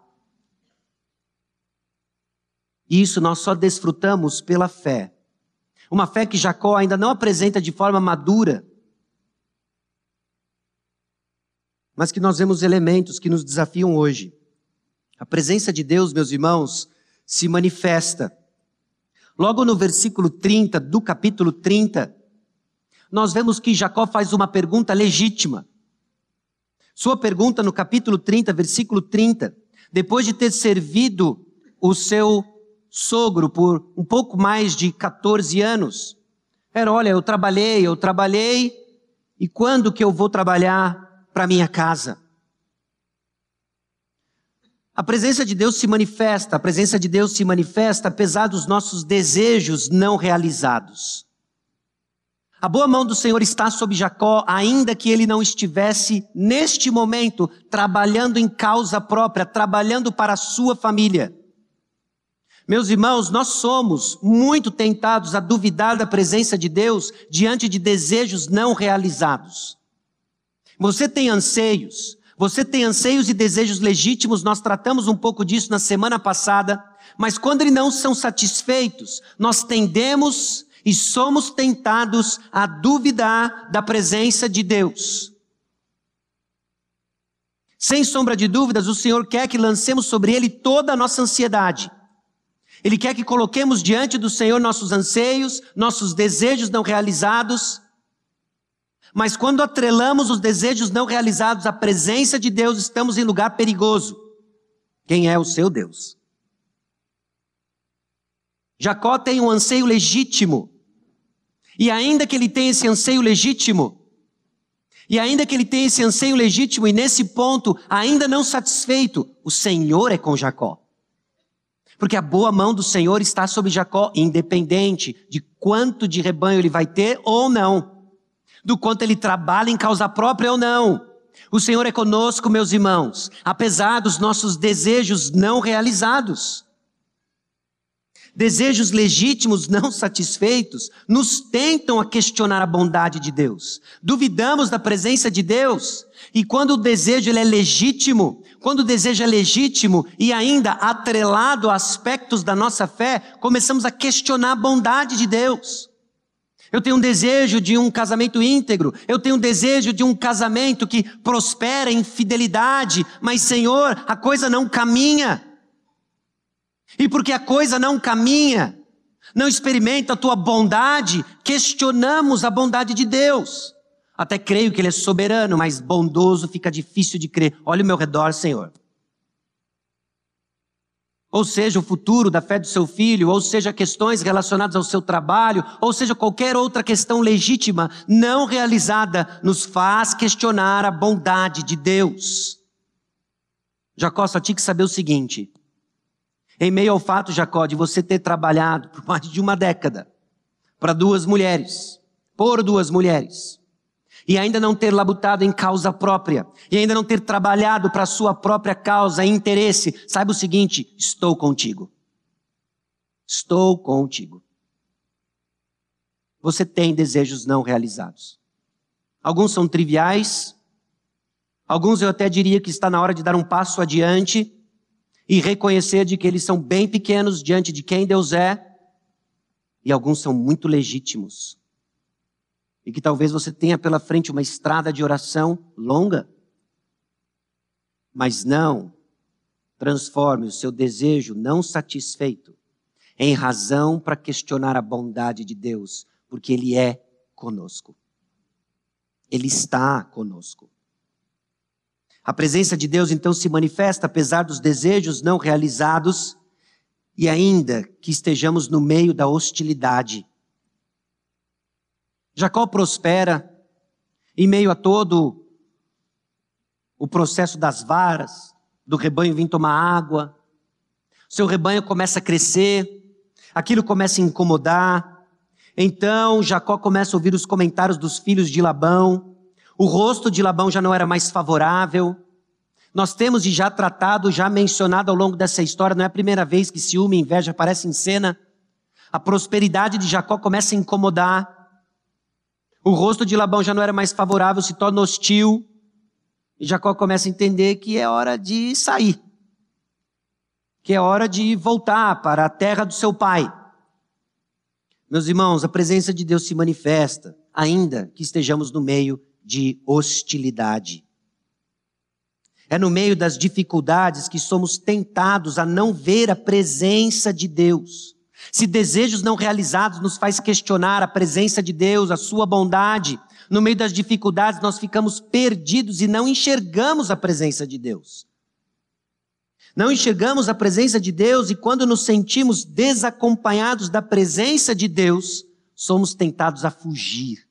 E isso nós só desfrutamos pela fé. Uma fé que Jacó ainda não apresenta de forma madura, mas que nós vemos elementos que nos desafiam hoje. A presença de Deus, meus irmãos, se manifesta. Logo no versículo 30, do capítulo 30, nós vemos que Jacó faz uma pergunta legítima. Sua pergunta no capítulo 30, versículo 30, depois de ter servido o seu sogro por um pouco mais de 14 anos, era, olha, eu trabalhei, e quando que eu vou trabalhar para minha casa? A presença de Deus se manifesta, apesar dos nossos desejos não realizados. A boa mão do Senhor está sobre Jacó, ainda que ele não estivesse, neste momento, trabalhando em causa própria, trabalhando para a sua família. Meus irmãos, nós somos muito tentados a duvidar da presença de Deus diante de desejos não realizados. Você tem anseios e desejos legítimos, nós tratamos um pouco disso na semana passada, mas quando eles não são satisfeitos, nós tendemos e somos tentados a duvidar da presença de Deus. Sem sombra de dúvidas, o Senhor quer que lancemos sobre Ele toda a nossa ansiedade. Ele quer que coloquemos diante do Senhor nossos anseios, nossos desejos não realizados. Mas quando atrelamos os desejos não realizados à presença de Deus, estamos em lugar perigoso. Quem é o seu Deus? Jacó tem um anseio legítimo. E ainda que ele tenha esse anseio legítimo, e nesse ponto, ainda não satisfeito, o Senhor é com Jacó. Porque a boa mão do Senhor está sobre Jacó, independente de quanto de rebanho ele vai ter ou não. Do quanto ele trabalha em causa própria ou não. O Senhor é conosco, meus irmãos, apesar dos nossos desejos não realizados. Desejos legítimos não satisfeitos nos tentam a questionar a bondade de Deus. Duvidamos da presença de Deus. E quando o desejo ele é legítimo, e ainda atrelado a aspectos da nossa fé, começamos a questionar a bondade de Deus. Eu tenho um desejo de um casamento íntegro. Eu tenho um desejo de um casamento que prospera em fidelidade. Mas, Senhor, a coisa não caminha. E porque a coisa não caminha, não experimenta a tua bondade, questionamos a bondade de Deus. Até creio que ele é soberano, mas bondoso fica difícil de crer. Olha o meu redor, Senhor. Ou seja, o futuro da fé do seu filho, ou seja, questões relacionadas ao seu trabalho, ou seja, qualquer outra questão legítima, não realizada, nos faz questionar a bondade de Deus. Jacó só tinha que saber o seguinte: em meio ao fato, Jacó, de você ter trabalhado por mais de uma década para duas mulheres, por duas mulheres, e ainda não ter labutado em causa própria, e ainda não ter trabalhado para a sua própria causa e interesse, saiba o seguinte: estou contigo. Estou contigo. Você tem desejos não realizados. Alguns são triviais, alguns eu até diria que está na hora de dar um passo adiante e reconhecer de que eles são bem pequenos diante de quem Deus é. E alguns são muito legítimos. E que talvez você tenha pela frente uma estrada de oração longa. Mas não transforme o seu desejo não satisfeito em razão para questionar a bondade de Deus. Porque Ele é conosco. Ele está conosco. A presença de Deus então se manifesta apesar dos desejos não realizados e ainda que estejamos no meio da hostilidade. Jacó prospera em meio a todo o processo das varas, do rebanho vir tomar água. Seu rebanho começa a crescer, aquilo começa a incomodar. Então Jacó começa a ouvir os comentários dos filhos de Labão. O rosto de Labão já não era mais favorável. Nós temos já tratado, já mencionado ao longo dessa história, não é a primeira vez que ciúme e inveja aparecem em cena. A prosperidade de Jacó começa a incomodar. O rosto de Labão já não era mais favorável, se torna hostil. E Jacó começa a entender que é hora de sair. Que é hora de voltar para a terra do seu pai. Meus irmãos, a presença de Deus se manifesta, ainda que estejamos no meio de hostilidade. É no meio das dificuldades que somos tentados a não ver a presença de Deus. Se desejos não realizados nos faz questionar a presença de Deus, a sua bondade, no meio das dificuldades nós ficamos perdidos e não enxergamos a presença de Deus. Não enxergamos a presença de Deus e quando nos sentimos desacompanhados da presença de Deus, somos tentados a fugir.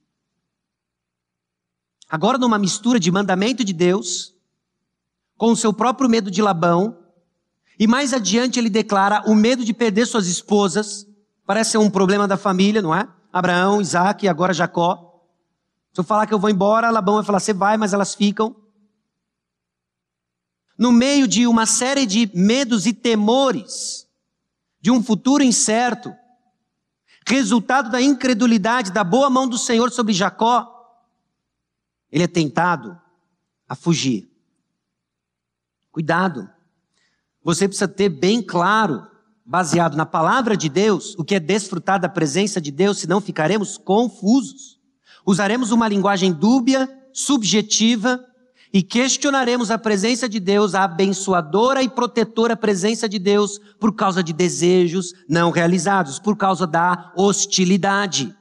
Agora numa mistura de mandamento de Deus, com o seu próprio medo de Labão, e mais adiante ele declara o medo de perder suas esposas, parece ser um problema da família, não é? Abraão, Isaac e agora Jacó. Se eu falar que eu vou embora, Labão vai falar, você vai, mas elas ficam. No meio de uma série de medos e temores, de um futuro incerto, resultado da incredulidade, da boa mão do Senhor sobre Jacó, ele é tentado a fugir. Cuidado. Você precisa ter bem claro, baseado na palavra de Deus, o que é desfrutar da presença de Deus, senão ficaremos confusos. Usaremos uma linguagem dúbia, subjetiva e questionaremos a presença de Deus, a abençoadora e protetora presença de Deus, por causa de desejos não realizados, por causa da hostilidade.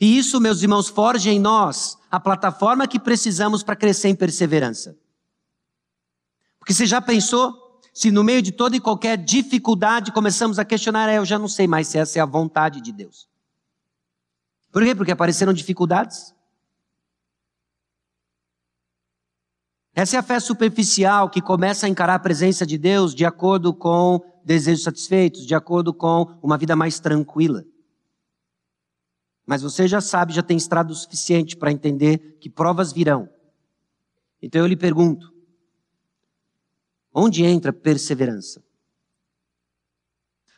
E isso, meus irmãos, forja em nós a plataforma que precisamos para crescer em perseverança. Porque você já pensou se no meio de toda e qualquer dificuldade começamos a questionar, eu já não sei mais se essa é a vontade de Deus. Por quê? Porque apareceram dificuldades. Essa é a fé superficial que começa a encarar a presença de Deus de acordo com desejos satisfeitos, de acordo com uma vida mais tranquila. Mas você já sabe, já tem estrada o suficiente para entender que provas virão. Então eu lhe pergunto, onde entra perseverança?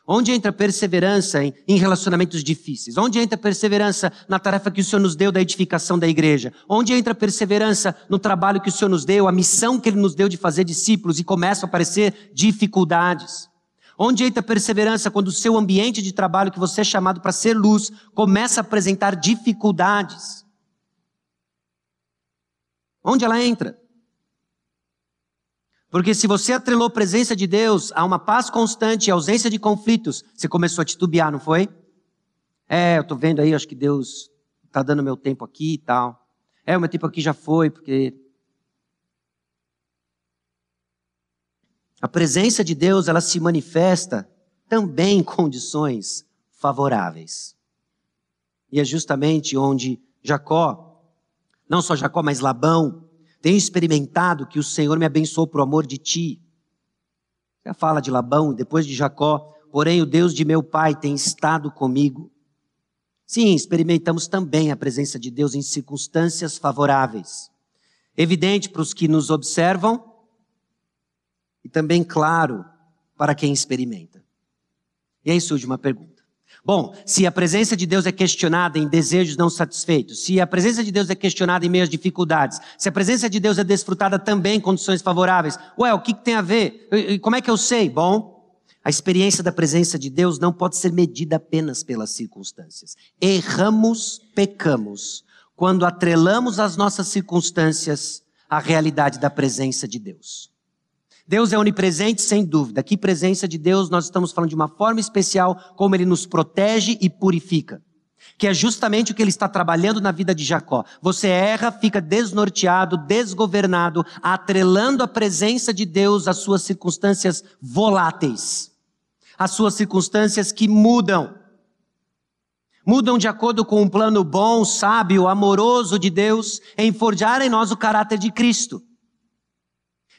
Onde entra perseverança em relacionamentos difíceis? Onde entra perseverança na tarefa que o Senhor nos deu da edificação da igreja? Onde entra perseverança no trabalho que o Senhor nos deu, a missão que Ele nos deu de fazer discípulos e começam a aparecer dificuldades? Onde entra perseverança quando o seu ambiente de trabalho que você é chamado para ser luz começa a apresentar dificuldades? Onde ela entra? Porque se você atrelou a presença de Deus a uma paz constante e ausência de conflitos, você começou a titubear, não foi? Eu estou vendo aí, acho que Deus está dando meu tempo aqui e tal. O meu tempo aqui já foi, porque... A presença de Deus, ela se manifesta também em condições favoráveis. E é justamente onde Jacó, não só Jacó, mas Labão, tenho experimentado que o Senhor me abençoou por amor de ti. É a fala de Labão, depois de Jacó. Porém, o Deus de meu pai tem estado comigo. Sim, experimentamos também a presença de Deus em circunstâncias favoráveis. Evidente para os que nos observam e também claro para quem experimenta. E aí surge uma pergunta. Bom, se a presença de Deus é questionada em desejos não satisfeitos, se a presença de Deus é questionada em meio às dificuldades, se a presença de Deus é desfrutada também em condições favoráveis, o que tem a ver? Como é que eu sei? Bom, a experiência da presença de Deus não pode ser medida apenas pelas circunstâncias. Erramos, pecamos, quando atrelamos as nossas circunstâncias à realidade da presença de Deus. Deus é onipresente, sem dúvida. Aqui, presença de Deus, nós estamos falando de uma forma especial, como Ele nos protege e purifica. Que é justamente o que Ele está trabalhando na vida de Jacó. Você erra, fica desnorteado, desgovernado, atrelando a presença de Deus às suas circunstâncias voláteis. Às suas circunstâncias que mudam. Mudam de acordo com um plano bom, sábio, amoroso de Deus, em forjar em nós o caráter de Cristo.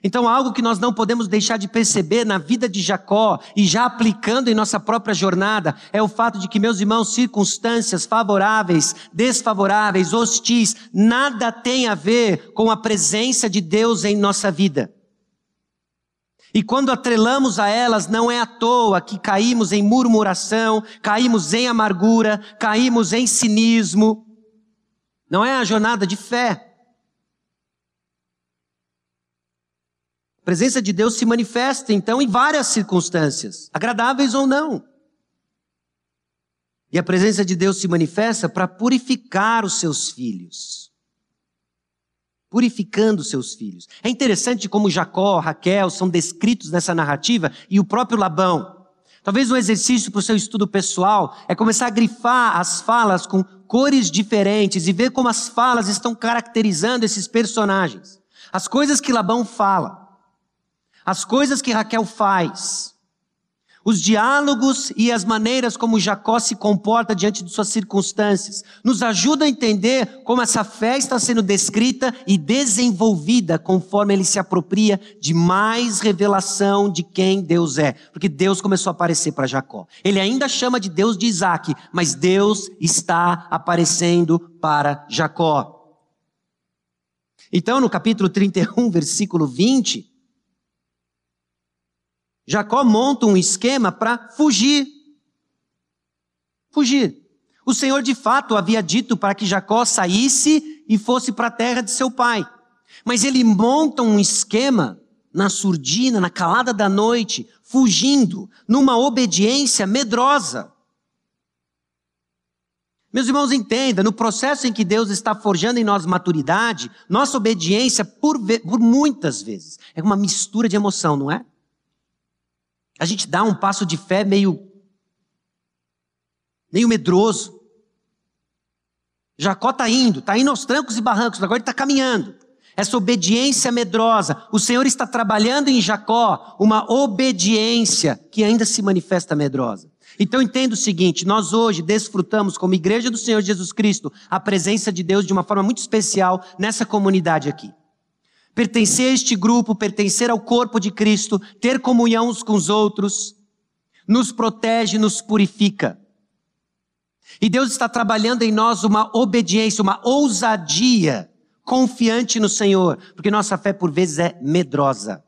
Então, algo que nós não podemos deixar de perceber na vida de Jacó e já aplicando em nossa própria jornada é o fato de que, meus irmãos, circunstâncias favoráveis, desfavoráveis, hostis, nada tem a ver com a presença de Deus em nossa vida. E quando atrelamos a elas, não é à toa que caímos em murmuração, caímos em amargura, caímos em cinismo. Não é a jornada de fé. A presença de Deus se manifesta, então, em várias circunstâncias, agradáveis ou não. E a presença de Deus se manifesta para purificar os seus filhos. Purificando os seus filhos. É interessante como Jacó, Raquel são descritos nessa narrativa e o próprio Labão. Talvez um exercício para o seu estudo pessoal é começar a grifar as falas com cores diferentes e ver como as falas estão caracterizando esses personagens. As coisas que Labão fala. As coisas que Raquel faz, os diálogos e as maneiras como Jacó se comporta diante de suas circunstâncias, nos ajuda a entender como essa fé está sendo descrita e desenvolvida conforme ele se apropria de mais revelação de quem Deus é. Porque Deus começou a aparecer para Jacó. Ele ainda chama de Deus de Isaac, mas Deus está aparecendo para Jacó. Então, no capítulo 31, versículo 20... Jacó monta um esquema para fugir. Fugir. O Senhor de fato havia dito para que Jacó saísse e fosse para a terra de seu pai. Mas ele monta um esquema na surdina, na calada da noite, fugindo, numa obediência medrosa. Meus irmãos, entenda, no processo em que Deus está forjando em nós maturidade, nossa obediência, por muitas vezes, é uma mistura de emoção, não é? A gente dá um passo de fé meio medroso. Jacó está indo aos trancos e barrancos, agora ele está caminhando. essa obediência medrosa. O Senhor está trabalhando em Jacó uma obediência que ainda se manifesta medrosa. Então entenda o seguinte, nós hoje desfrutamos como igreja do Senhor Jesus Cristo a presença de Deus de uma forma muito especial nessa comunidade aqui. Pertencer a este grupo, pertencer ao corpo de Cristo, ter comunhão uns com os outros, nos protege, nos purifica. E Deus está trabalhando em nós uma obediência, uma ousadia confiante no Senhor, porque nossa fé por vezes é medrosa.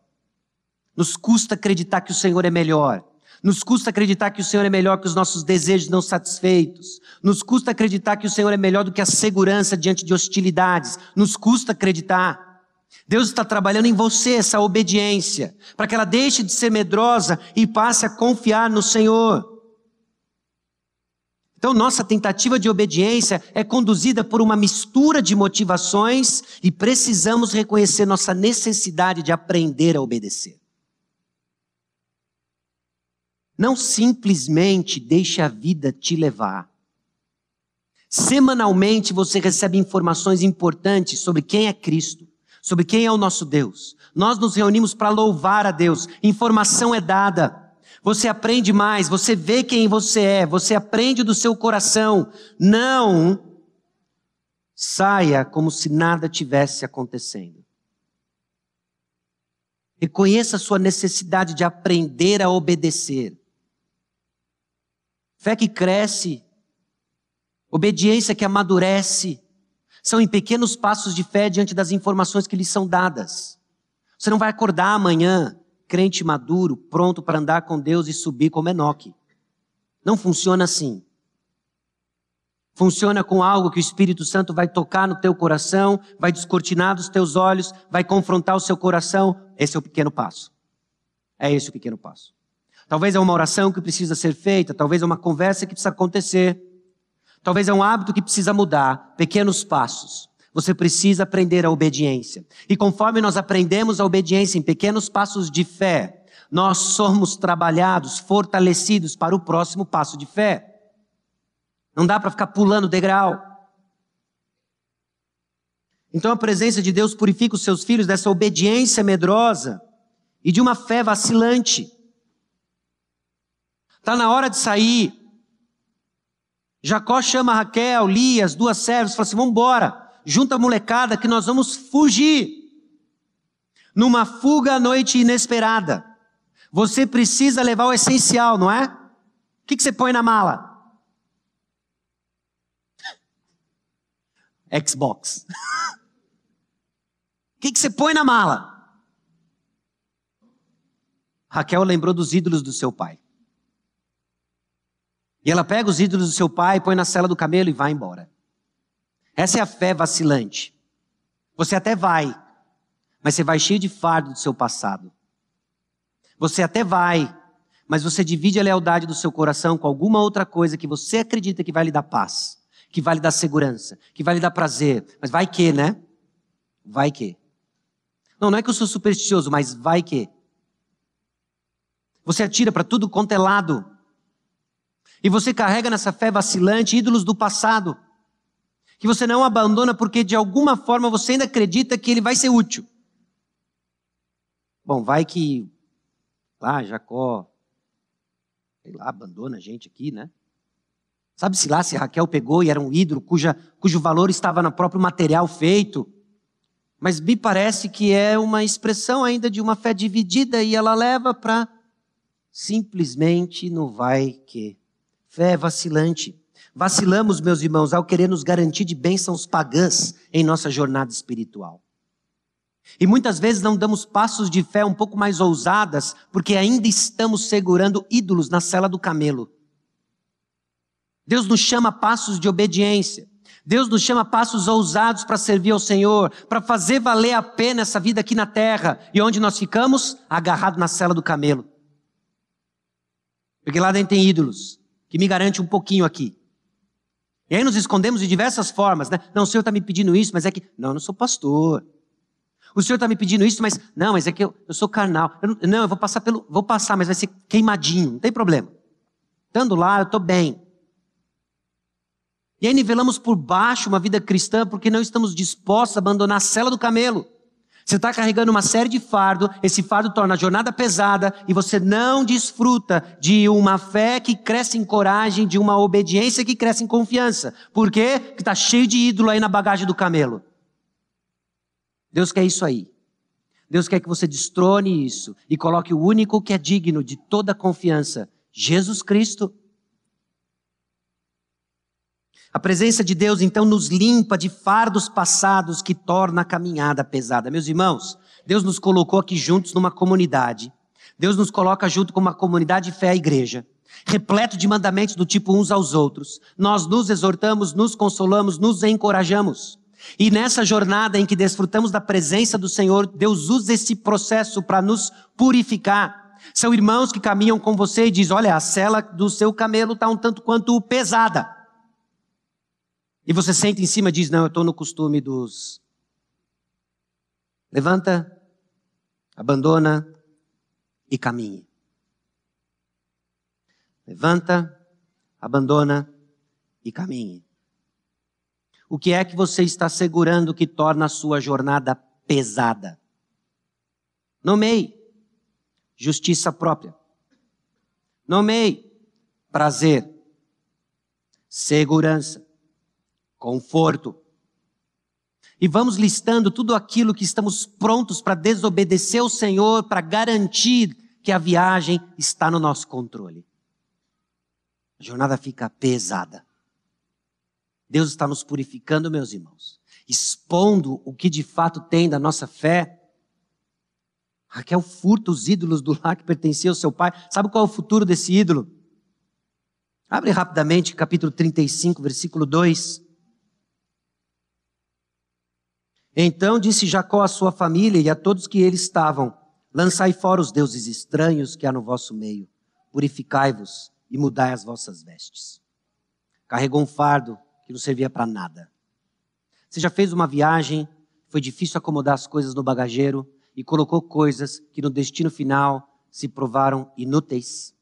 Nos custa acreditar que o Senhor é melhor. Nos custa acreditar que o Senhor é melhor que os nossos desejos não satisfeitos. Nos custa acreditar que o Senhor é melhor do que a segurança diante de hostilidades. Nos custa acreditar. Deus está trabalhando em você essa obediência, para que ela deixe de ser medrosa e passe a confiar no Senhor. Então nossa tentativa de obediência é conduzida por uma mistura de motivações e precisamos reconhecer nossa necessidade de aprender a obedecer. Não simplesmente deixe a vida te levar. Semanalmente você recebe informações importantes sobre quem é Cristo, sobre quem é o nosso Deus. Nós nos reunimos para louvar a Deus, informação é dada. Você aprende mais, você vê quem você é, você aprende do seu coração. Não saia como se nada tivesse acontecendo. Reconheça a sua necessidade de aprender a obedecer. Fé que cresce, obediência que amadurece, são em pequenos passos de fé diante das informações que lhe são dadas. Você não vai acordar amanhã crente maduro, pronto para andar com Deus e subir como Enoque. Não funciona assim. Funciona com algo que o Espírito Santo vai tocar no teu coração, vai descortinar dos teus olhos, vai confrontar o seu coração. Esse é o pequeno passo. É esse o pequeno passo. Talvez é uma oração que precisa ser feita, talvez é uma conversa que precisa acontecer, talvez é um hábito que precisa mudar. Pequenos passos. Você precisa aprender a obediência. E conforme nós aprendemos a obediência em pequenos passos de fé, nós somos trabalhados, fortalecidos para o próximo passo de fé. Não dá para ficar pulando degrau. Então a presença de Deus purifica os seus filhos dessa obediência medrosa e de uma fé vacilante. Está na hora de sair. Jacó chama Raquel, Lia, as duas servas, fala assim, vamos embora. Junta a molecada que nós vamos fugir, numa fuga à noite inesperada. Você precisa levar o essencial, não é? O que você põe na mala? Xbox. O que você põe na mala? Raquel lembrou dos ídolos do seu pai. E ela pega os ídolos do seu pai, põe na sela do camelo e vai embora. Essa é a fé vacilante. Você até vai, mas você vai cheio de fardo do seu passado. Você até vai, mas você divide a lealdade do seu coração com alguma outra coisa que você acredita que vai lhe dar paz, que vai lhe dar segurança, que vai lhe dar prazer. Mas vai que, né? Vai que. Não é que eu sou supersticioso, mas vai que. Você atira para tudo quanto é lado. E você carrega nessa fé vacilante ídolos do passado, que você não abandona porque de alguma forma você ainda acredita que ele vai ser útil. Bom, vai que lá Jacó, sei lá, abandona a gente aqui, né? Sabe-se lá se Raquel pegou e era um ídolo cujo valor estava no próprio material feito. Mas me parece que é uma expressão ainda de uma fé dividida e ela leva para simplesmente no vai que. Fé vacilante. Vacilamos, meus irmãos, ao querer nos garantir de bênçãos pagãs em nossa jornada espiritual. E muitas vezes não damos passos de fé um pouco mais ousadas, porque ainda estamos segurando ídolos na sela do camelo. Deus nos chama a passos de obediência. Deus nos chama a passos ousados para servir ao Senhor, para fazer valer a pena essa vida aqui na terra. E onde nós ficamos? Agarrados na sela do camelo. Porque lá dentro tem ídolos, que me garante um pouquinho aqui. E aí nos escondemos de diversas formas, né? Não, o Senhor está me pedindo isso, mas é que... Não, eu não sou pastor. O Senhor está me pedindo isso, mas... Não, mas é que eu sou carnal. Eu vou passar pelo... Vou passar, mas vai ser queimadinho, não tem problema. Estando lá, eu estou bem. E aí nivelamos por baixo uma vida cristã, porque não estamos dispostos a abandonar a sela do camelo. Você está carregando uma série de fardo, esse fardo torna a jornada pesada e você não desfruta de uma fé que cresce em coragem, de uma obediência que cresce em confiança. Por quê? Porque está cheio de ídolo aí na bagagem do camelo. Deus quer isso aí. Deus quer que você destrone isso e coloque o único que é digno de toda confiança, Jesus Cristo. A presença de Deus, então, nos limpa de fardos passados que torna a caminhada pesada. Meus irmãos, Deus nos colocou aqui juntos numa comunidade. Deus nos coloca junto com uma comunidade de fé, a igreja, repleto de mandamentos do tipo uns aos outros. Nós nos exortamos, nos consolamos, nos encorajamos. E nessa jornada em que desfrutamos da presença do Senhor, Deus usa esse processo para nos purificar. São irmãos que caminham com você e dizem, olha, a sela do seu camelo está um tanto quanto pesada. E você senta em cima e diz, não, eu estou no costume dos... Levanta, abandona e caminhe. Levanta, abandona e caminhe. O que é que você está segurando que torna a sua jornada pesada? Nomeie justiça própria. Nomeie prazer, segurança, conforto. E vamos listando tudo aquilo que estamos prontos para desobedecer ao Senhor, para garantir que a viagem está no nosso controle. A jornada fica pesada. Deus está nos purificando, meus irmãos, expondo o que de fato tem da nossa fé. Raquel furta os ídolos do lar que pertencia ao seu pai. Sabe qual é o futuro desse ídolo? Abre rapidamente capítulo 35, versículo 2. Então disse Jacó à sua família e a todos que ele estavam, lançai fora os deuses estranhos que há no vosso meio, purificai-vos e mudai as vossas vestes. Carregou um fardo que não servia para nada. Você já fez uma viagem, foi difícil acomodar as coisas no bagageiro e colocou coisas que no destino final se provaram inúteis?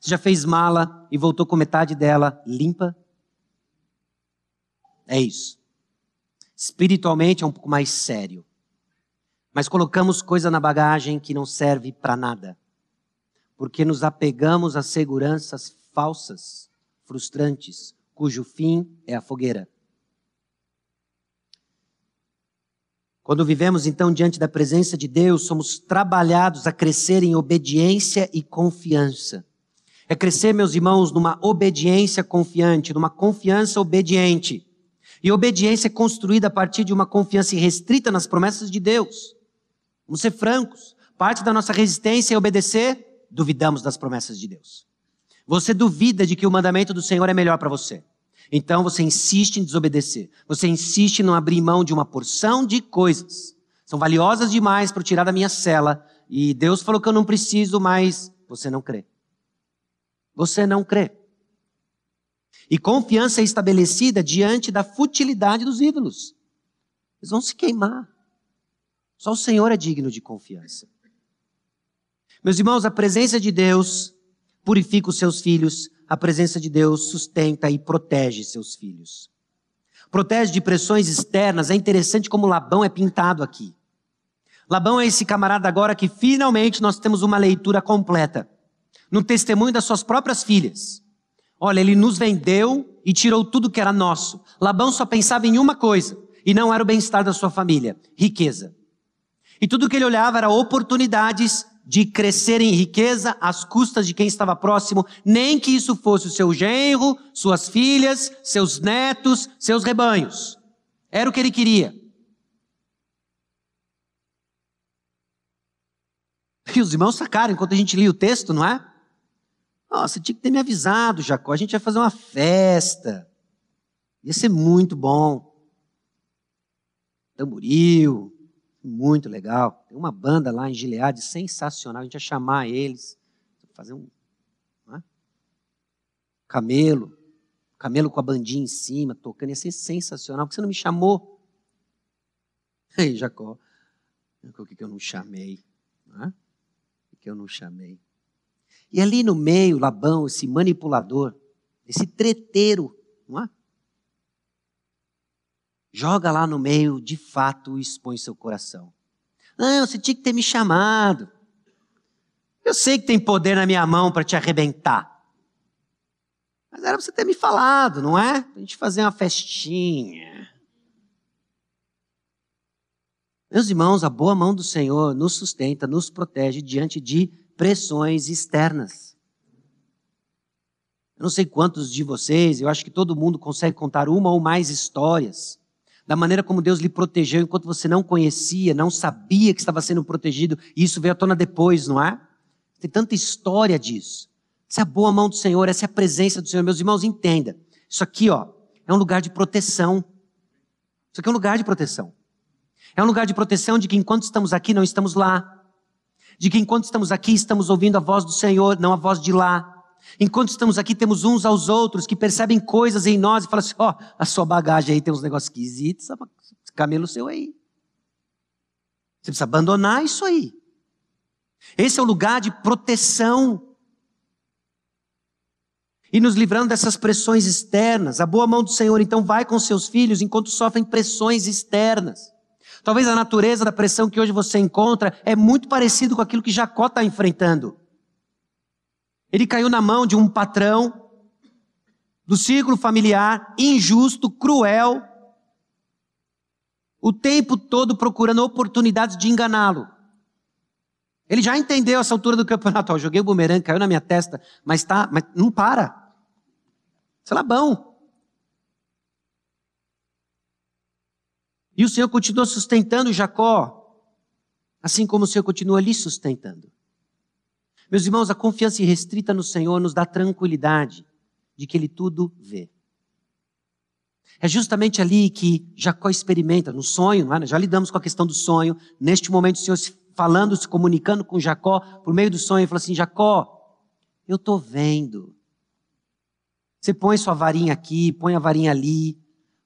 Você já fez mala e voltou com metade dela limpa? É isso. Espiritualmente é um pouco mais sério. Mas colocamos coisa na bagagem que não serve para nada. Porque nos apegamos a seguranças falsas, frustrantes, cujo fim é a fogueira. Quando vivemos então diante da presença de Deus, somos trabalhados a crescer em obediência e confiança. É crescer, meus irmãos, numa obediência confiante, numa confiança obediente. E obediência é construída a partir de uma confiança irrestrita nas promessas de Deus. Vamos ser francos. Parte da nossa resistência em obedecer, duvidamos das promessas de Deus. Você duvida de que o mandamento do Senhor é melhor para você. Então você insiste em desobedecer. Você insiste em não abrir mão de uma porção de coisas. São valiosas demais para eu tirar da minha cela. E Deus falou que eu não preciso, mas você não crê. Você não crê. E confiança é estabelecida diante da futilidade dos ídolos. Eles vão se queimar. Só o Senhor é digno de confiança. Meus irmãos, a presença de Deus purifica os seus filhos. A presença de Deus sustenta e protege seus filhos. Protege de pressões externas. É interessante como Labão é pintado aqui. Labão é esse camarada agora que finalmente nós temos uma leitura completa. No testemunho das suas próprias filhas. Olha, ele nos vendeu e tirou tudo que era nosso. Labão só pensava em uma coisa, e não era o bem-estar da sua família, riqueza. E tudo que ele olhava era oportunidades de crescer em riqueza às custas de quem estava próximo, nem que isso fosse o seu genro, suas filhas, seus netos, seus rebanhos. Era o que ele queria. E os irmãos sacaram enquanto a gente lia o texto, não é? Nossa, tinha que ter me avisado, Jacó. A gente ia fazer uma festa. Ia ser muito bom. Tamboril. Muito legal. Tem uma banda lá em Gileade, sensacional. A gente ia chamar eles. Fazer um... Não é? Camelo. Camelo com a bandinha em cima, tocando. Ia ser sensacional. Por que você não me chamou? Ei, Jacó. O que eu não chamei? Não é? O que eu não chamei? E ali no meio, Labão, esse manipulador, esse treteiro, não é? Joga lá no meio, de fato, e expõe seu coração. Não, você tinha que ter me chamado. Eu sei que tem poder na minha mão para te arrebentar. Mas era para você ter me falado, não é? Para a gente fazer uma festinha. Meus irmãos, a boa mão do Senhor nos sustenta, nos protege diante de pressões externas. Eu não sei quantos de vocês, eu acho que todo mundo consegue contar uma ou mais histórias da maneira como Deus lhe protegeu enquanto você não conhecia, não sabia que estava sendo protegido, e isso veio à tona depois, não é? Tem tanta história disso. Essa é a boa mão do Senhor, essa é a presença do Senhor. Meus irmãos, entenda. Isso aqui, ó, é um lugar de proteção. Isso aqui é um lugar de proteção. É um lugar de proteção de que enquanto estamos aqui, não estamos lá. De que enquanto estamos aqui, estamos ouvindo a voz do Senhor, não a voz de lá. Enquanto estamos aqui, temos uns aos outros que percebem coisas em nós e falam assim, ó, a sua bagagem aí tem uns negócios esquisitos, esse camelo seu aí. Você precisa abandonar isso aí. Esse é o lugar de proteção. E nos livrando dessas pressões externas, a boa mão do Senhor então vai com seus filhos enquanto sofrem pressões externas. Talvez a natureza da pressão que hoje você encontra é muito parecido com aquilo que Jacó está enfrentando. Ele caiu na mão de um patrão, do círculo familiar, injusto, cruel, o tempo todo procurando oportunidades de enganá-lo. Ele já entendeu essa altura do campeonato. Oh, joguei o bumerangue, caiu na minha testa, mas não para. Isso é Labão. E o Senhor continua sustentando Jacó, assim como o Senhor continua lhe sustentando. Meus irmãos, a confiança irrestrita no Senhor nos dá tranquilidade de que Ele tudo vê. É justamente ali que Jacó experimenta, no sonho, não é? Já lidamos com a questão do sonho. Neste momento, o Senhor falando, se comunicando com Jacó, por meio do sonho, Ele fala assim, Jacó, eu estou vendo. Você põe sua varinha aqui, põe a varinha ali,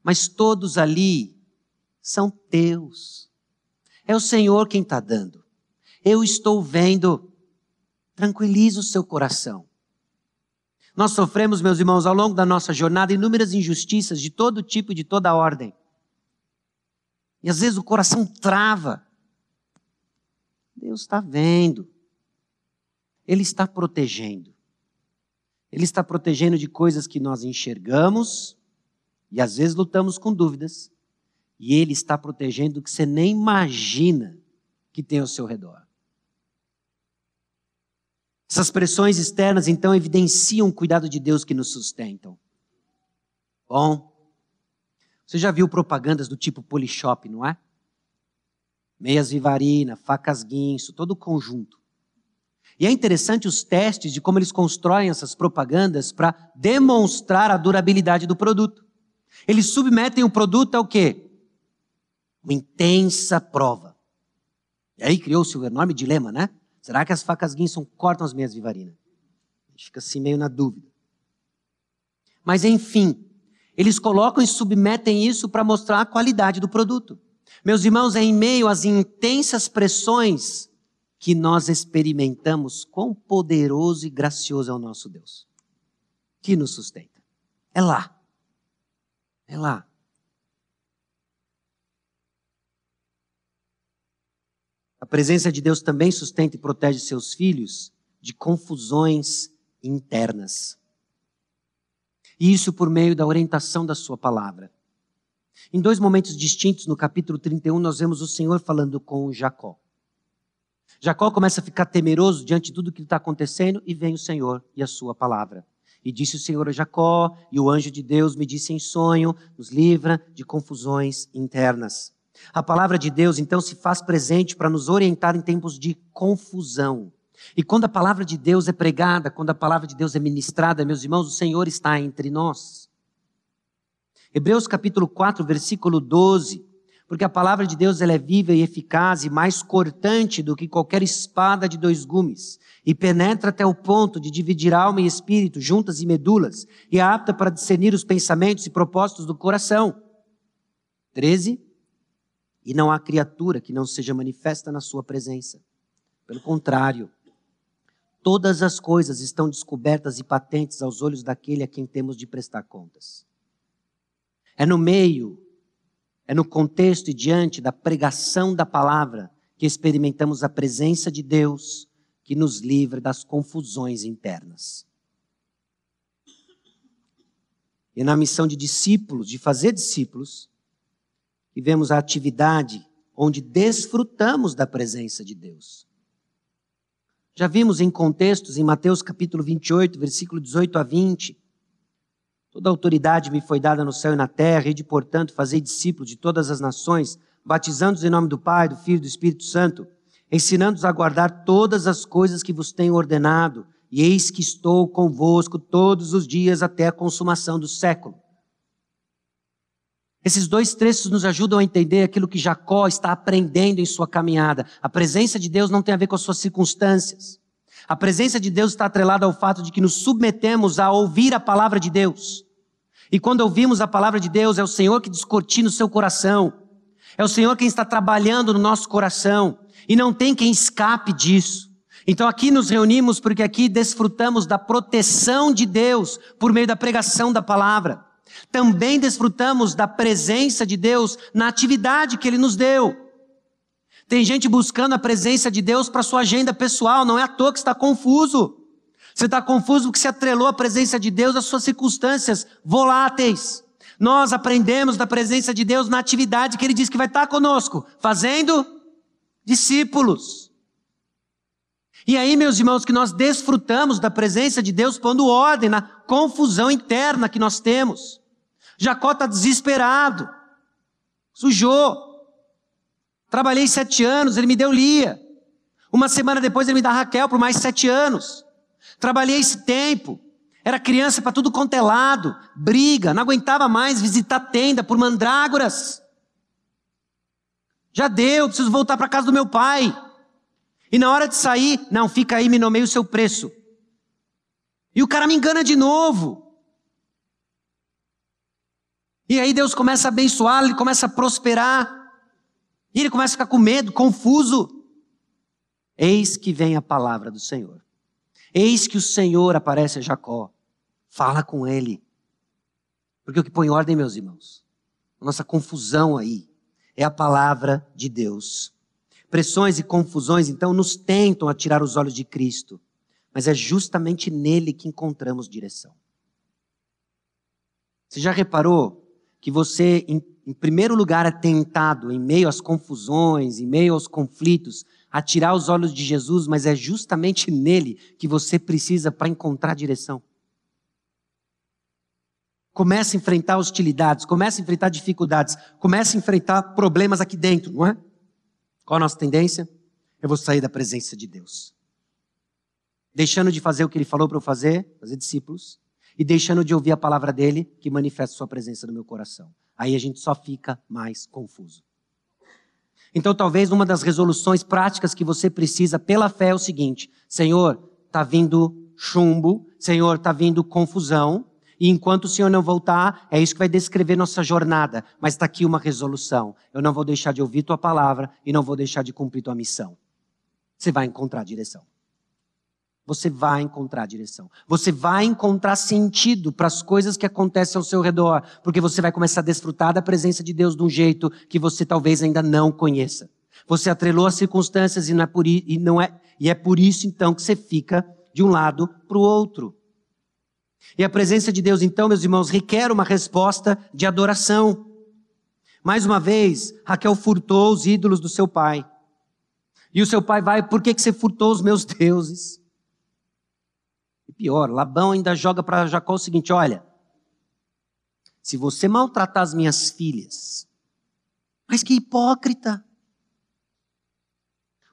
mas todos ali são teus. É o Senhor quem está dando. Eu estou vendo. Tranquiliza o seu coração. Nós sofremos, meus irmãos, ao longo da nossa jornada, inúmeras injustiças de todo tipo e de toda ordem. E às vezes o coração trava. Deus está vendo. Ele está protegendo. Ele está protegendo de coisas que nós enxergamos e às vezes lutamos com dúvidas. E Ele está protegendo do que você nem imagina que tem ao seu redor. Essas pressões externas, então, evidenciam o cuidado de Deus que nos sustentam. Bom, você já viu propagandas do tipo Polishop, não é? Meias Vivarina, facas guinso, todo o conjunto. E é interessante os testes de como eles constroem essas propagandas para demonstrar a durabilidade do produto. Eles submetem o produto ao quê? Uma intensa prova. E aí criou-se um enorme dilema, né? Será que as facas Guinson cortam as meias vivarina? A gente fica assim meio na dúvida. Mas enfim, eles colocam e submetem isso para mostrar a qualidade do produto. Meus irmãos, é em meio às intensas pressões que nós experimentamos quão poderoso e gracioso é o nosso Deus, que nos sustenta. É lá. É lá. A presença de Deus também sustenta e protege seus filhos de confusões internas. E isso por meio da orientação da sua palavra. Em dois momentos distintos, no capítulo 31, nós vemos o Senhor falando com Jacó. Jacó começa a ficar temeroso diante de tudo que está acontecendo e vem o Senhor e a sua palavra. E disse o Senhor a Jacó, e o anjo de Deus me disse em sonho, nos livra de confusões internas. A palavra de Deus, então, se faz presente para nos orientar em tempos de confusão. E quando a palavra de Deus é pregada, quando a palavra de Deus é ministrada, meus irmãos, o Senhor está entre nós. Hebreus capítulo 4, versículo 12. Porque a palavra de Deus ela é viva e eficaz e mais cortante do que qualquer espada de dois gumes. E penetra até o ponto de dividir alma e espírito, juntas e medulas. E é apta para discernir os pensamentos e propósitos do coração. 13. E não há criatura que não seja manifesta na sua presença. Pelo contrário, todas as coisas estão descobertas e patentes aos olhos daquele a quem temos de prestar contas. É no meio É no contexto e diante da pregação da palavra que experimentamos a presença de Deus que nos livra das confusões internas. E na missão de discípulos, de fazer discípulos, e vemos a atividade onde desfrutamos da presença de Deus. Já vimos em contextos, em Mateus capítulo 28, versículo 18 a 20, toda autoridade me foi dada no céu e na terra, e de portanto fazei discípulos de todas as nações, batizando-os em nome do Pai, do Filho e do Espírito Santo, ensinando-os a guardar todas as coisas que vos tenho ordenado, e eis que estou convosco todos os dias até a consumação do século. Esses dois trechos nos ajudam a entender aquilo que Jacó está aprendendo em sua caminhada. A presença de Deus não tem a ver com as suas circunstâncias. A presença de Deus está atrelada ao fato de que nos submetemos a ouvir a palavra de Deus. E quando ouvimos a palavra de Deus, é o Senhor que descortina o seu coração. É o Senhor quem está trabalhando no nosso coração. E não tem quem escape disso. Então aqui nos reunimos porque aqui desfrutamos da proteção de Deus por meio da pregação da palavra. Também desfrutamos da presença de Deus na atividade que Ele nos deu. Tem gente buscando a presença de Deus para sua agenda pessoal, não é à toa que está confuso. Você está confuso porque se atrelou à presença de Deus às suas circunstâncias voláteis. Nós aprendemos da presença de Deus na atividade que Ele diz que vai estar conosco, fazendo discípulos. E aí, meus irmãos, que nós desfrutamos da presença de Deus pondo ordem na confusão interna que nós temos. Jacó está desesperado, sujou, trabalhei 7 anos, ele me deu Lia, 1 semana depois ele me dá Raquel por mais 7 anos, trabalhei esse tempo, era criança para tudo quanto é lado, briga, não aguentava mais visitar tenda por mandrágoras, já deu, preciso voltar para casa do meu pai, e na hora de sair, não, fica aí, me nomeia o seu preço, e o cara me engana de novo. E aí Deus começa a abençoá-lo, ele começa a prosperar. E ele começa a ficar com medo, confuso. Eis que vem a palavra do Senhor. Eis que o Senhor aparece a Jacó. Fala com ele. Porque o que põe ordem, meus irmãos, a nossa confusão aí, é a palavra de Deus. Pressões e confusões, então, nos tentam atirar os olhos de Cristo. Mas é justamente nele que encontramos direção. Você já reparou que você, em primeiro lugar, é tentado, em meio às confusões, em meio aos conflitos, a tirar os olhos de Jesus, mas é justamente nele que você precisa para encontrar direção. Começa a enfrentar hostilidades, começa a enfrentar dificuldades, começa a enfrentar problemas aqui dentro, não é? Qual a nossa tendência? Eu vou sair da presença de Deus. Deixando de fazer o que ele falou para eu fazer discípulos, e deixando de ouvir a palavra dele, que manifesta sua presença no meu coração. Aí a gente só fica mais confuso. Então talvez uma das resoluções práticas que você precisa pela fé é o seguinte: Senhor, está vindo chumbo, Senhor, está vindo confusão, e enquanto o Senhor não voltar, é isso que vai descrever nossa jornada, mas está aqui uma resolução. Eu não vou deixar de ouvir tua palavra e não vou deixar de cumprir tua missão. Você vai encontrar direção. Você vai encontrar direção. Você vai encontrar sentido para as coisas que acontecem ao seu redor. Porque você vai começar a desfrutar da presença de Deus de um jeito que você talvez ainda não conheça. Você atrelou as circunstâncias e é por isso então que você fica de um lado para o outro. E a presença de Deus então, meus irmãos, requer uma resposta de adoração. Mais uma vez, Raquel furtou os ídolos do seu pai. E o seu pai vai, por que você furtou os meus deuses? E pior, Labão ainda joga para Jacó o seguinte: olha, se você maltratar as minhas filhas, mas que hipócrita.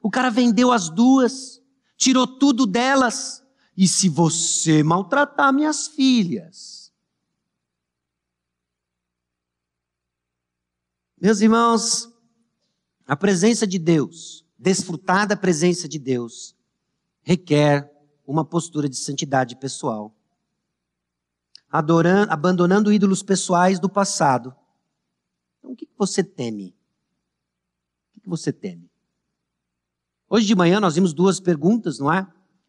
O cara vendeu as duas, tirou tudo delas, e se você maltratar minhas filhas. Meus irmãos, a presença de Deus, desfrutar da presença de Deus, requer uma postura de santidade pessoal. Abandonando ídolos pessoais do passado. Então, o que você teme? O que você teme? Hoje de manhã nós vimos 2 perguntas, não é?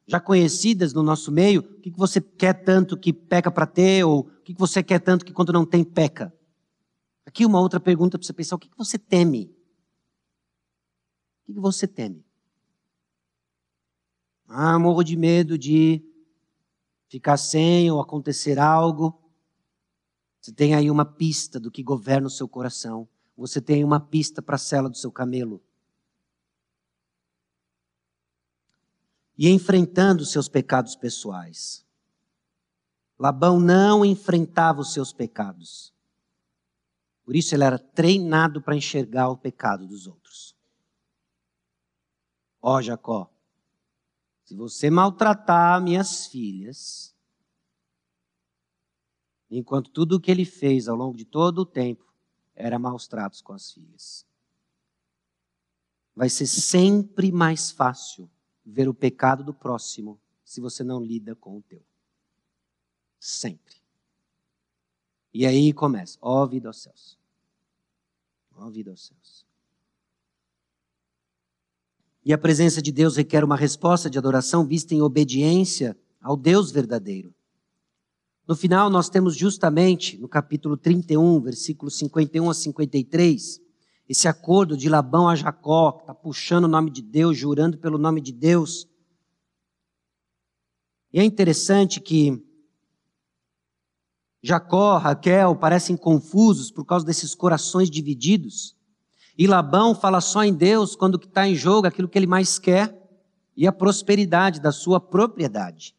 Já conhecidas no nosso meio. O que você quer tanto que peca para ter? Ou o que você quer tanto que quando não tem peca? Aqui uma outra pergunta para você pensar, o que você teme? O que você teme? Ah, morro de medo de ficar sem ou acontecer algo. Você tem aí uma pista do que governa o seu coração. Você tem uma pista para a sela do seu camelo. E enfrentando os seus pecados pessoais. Labão não enfrentava os seus pecados. Por isso ele era treinado para enxergar o pecado dos outros. Ó, Jacó, se você maltratar minhas filhas, enquanto tudo o que ele fez ao longo de todo o tempo era maus tratos com as filhas, vai ser sempre mais fácil ver o pecado do próximo se você não lida com o teu. Sempre. E aí começa, ó vida aos céus. Ó vida aos céus. E a presença de Deus requer uma resposta de adoração vista em obediência ao Deus verdadeiro. No final nós temos justamente, no capítulo 31, versículos 51 a 53, esse acordo de Labão a Jacó, que está puxando o nome de Deus, jurando pelo nome de Deus. E é interessante que Jacó, Raquel parecem confusos por causa desses corações divididos. E Labão fala só em Deus quando que está em jogo aquilo que ele mais quer e a prosperidade da sua propriedade.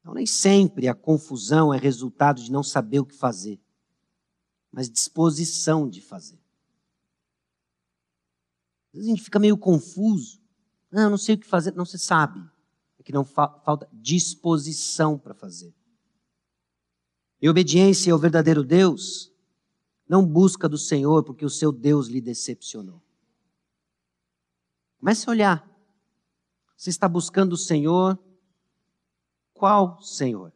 Então nem sempre a confusão é resultado de não saber o que fazer, mas disposição de fazer. Às vezes a gente fica meio confuso. Ah, eu não sei o que fazer. Não, você sabe. É que não falta disposição para fazer. E obediência ao verdadeiro Deus não busca do Senhor porque o seu Deus lhe decepcionou. Comece a olhar. Você está buscando o Senhor. Qual Senhor?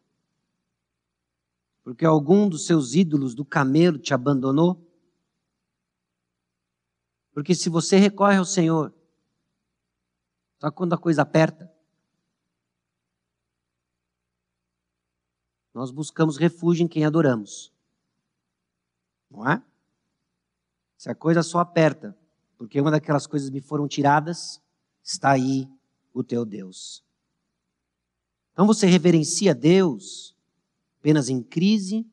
Porque algum dos seus ídolos do camelo te abandonou? Porque se você recorre ao Senhor, só quando a coisa aperta, nós buscamos refúgio em quem adoramos. Não é? Se a coisa só aperta, porque uma daquelas coisas me foram tiradas, está aí o teu Deus. Então você reverencia Deus apenas em crise?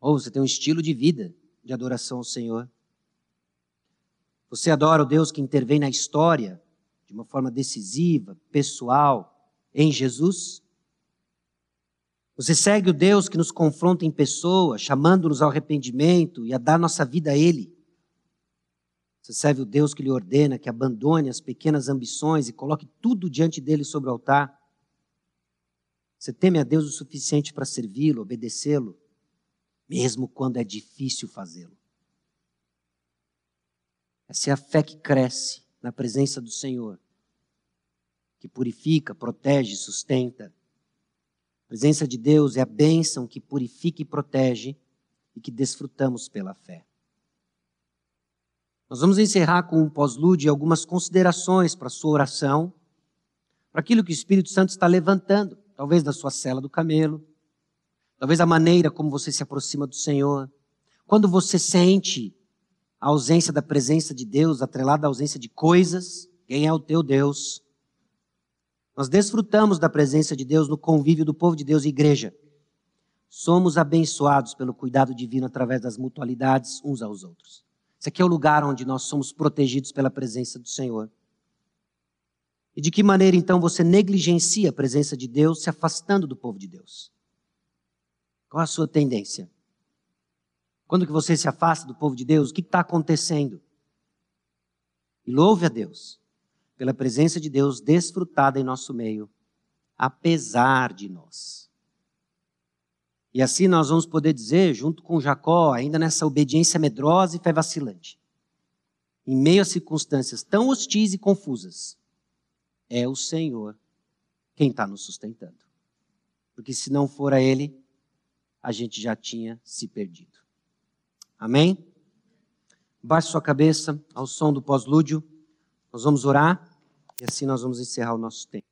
Ou você tem um estilo de vida de adoração ao Senhor? Você adora o Deus que intervém na história de uma forma decisiva, pessoal, em Jesus? Você segue o Deus que nos confronta em pessoa, chamando-nos ao arrependimento e a dar nossa vida a Ele? Você serve o Deus que lhe ordena que abandone as pequenas ambições e coloque tudo diante dele sobre o altar? Você teme a Deus o suficiente para servi-lo, obedecê-lo, mesmo quando é difícil fazê-lo? Essa é a fé que cresce na presença do Senhor, que purifica, protege, sustenta. A presença de Deus é a bênção que purifica e protege e que desfrutamos pela fé. Nós vamos encerrar com um pós-lúdio e algumas considerações para a sua oração, para aquilo que o Espírito Santo está levantando, talvez da sua sela do camelo, talvez a maneira como você se aproxima do Senhor. Quando você sente a ausência da presença de Deus, atrelada à ausência de coisas, quem é o teu Deus? Nós desfrutamos da presença de Deus no convívio do povo de Deus e igreja. Somos abençoados pelo cuidado divino através das mutualidades uns aos outros. Esse aqui é o lugar onde nós somos protegidos pela presença do Senhor. E de que maneira, então, você negligencia a presença de Deus se afastando do povo de Deus? Qual a sua tendência? Quando que você se afasta do povo de Deus, o que está acontecendo? E louve a Deus pela presença de Deus desfrutada em nosso meio, apesar de nós. E assim nós vamos poder dizer, junto com Jacó, ainda nessa obediência medrosa e fé vacilante, em meio a circunstâncias tão hostis e confusas, é o Senhor quem está nos sustentando. Porque se não for a Ele, a gente já tinha se perdido. Amém? Baixe sua cabeça ao som do pós-lúdio. Nós vamos orar e assim nós vamos encerrar o nosso tempo.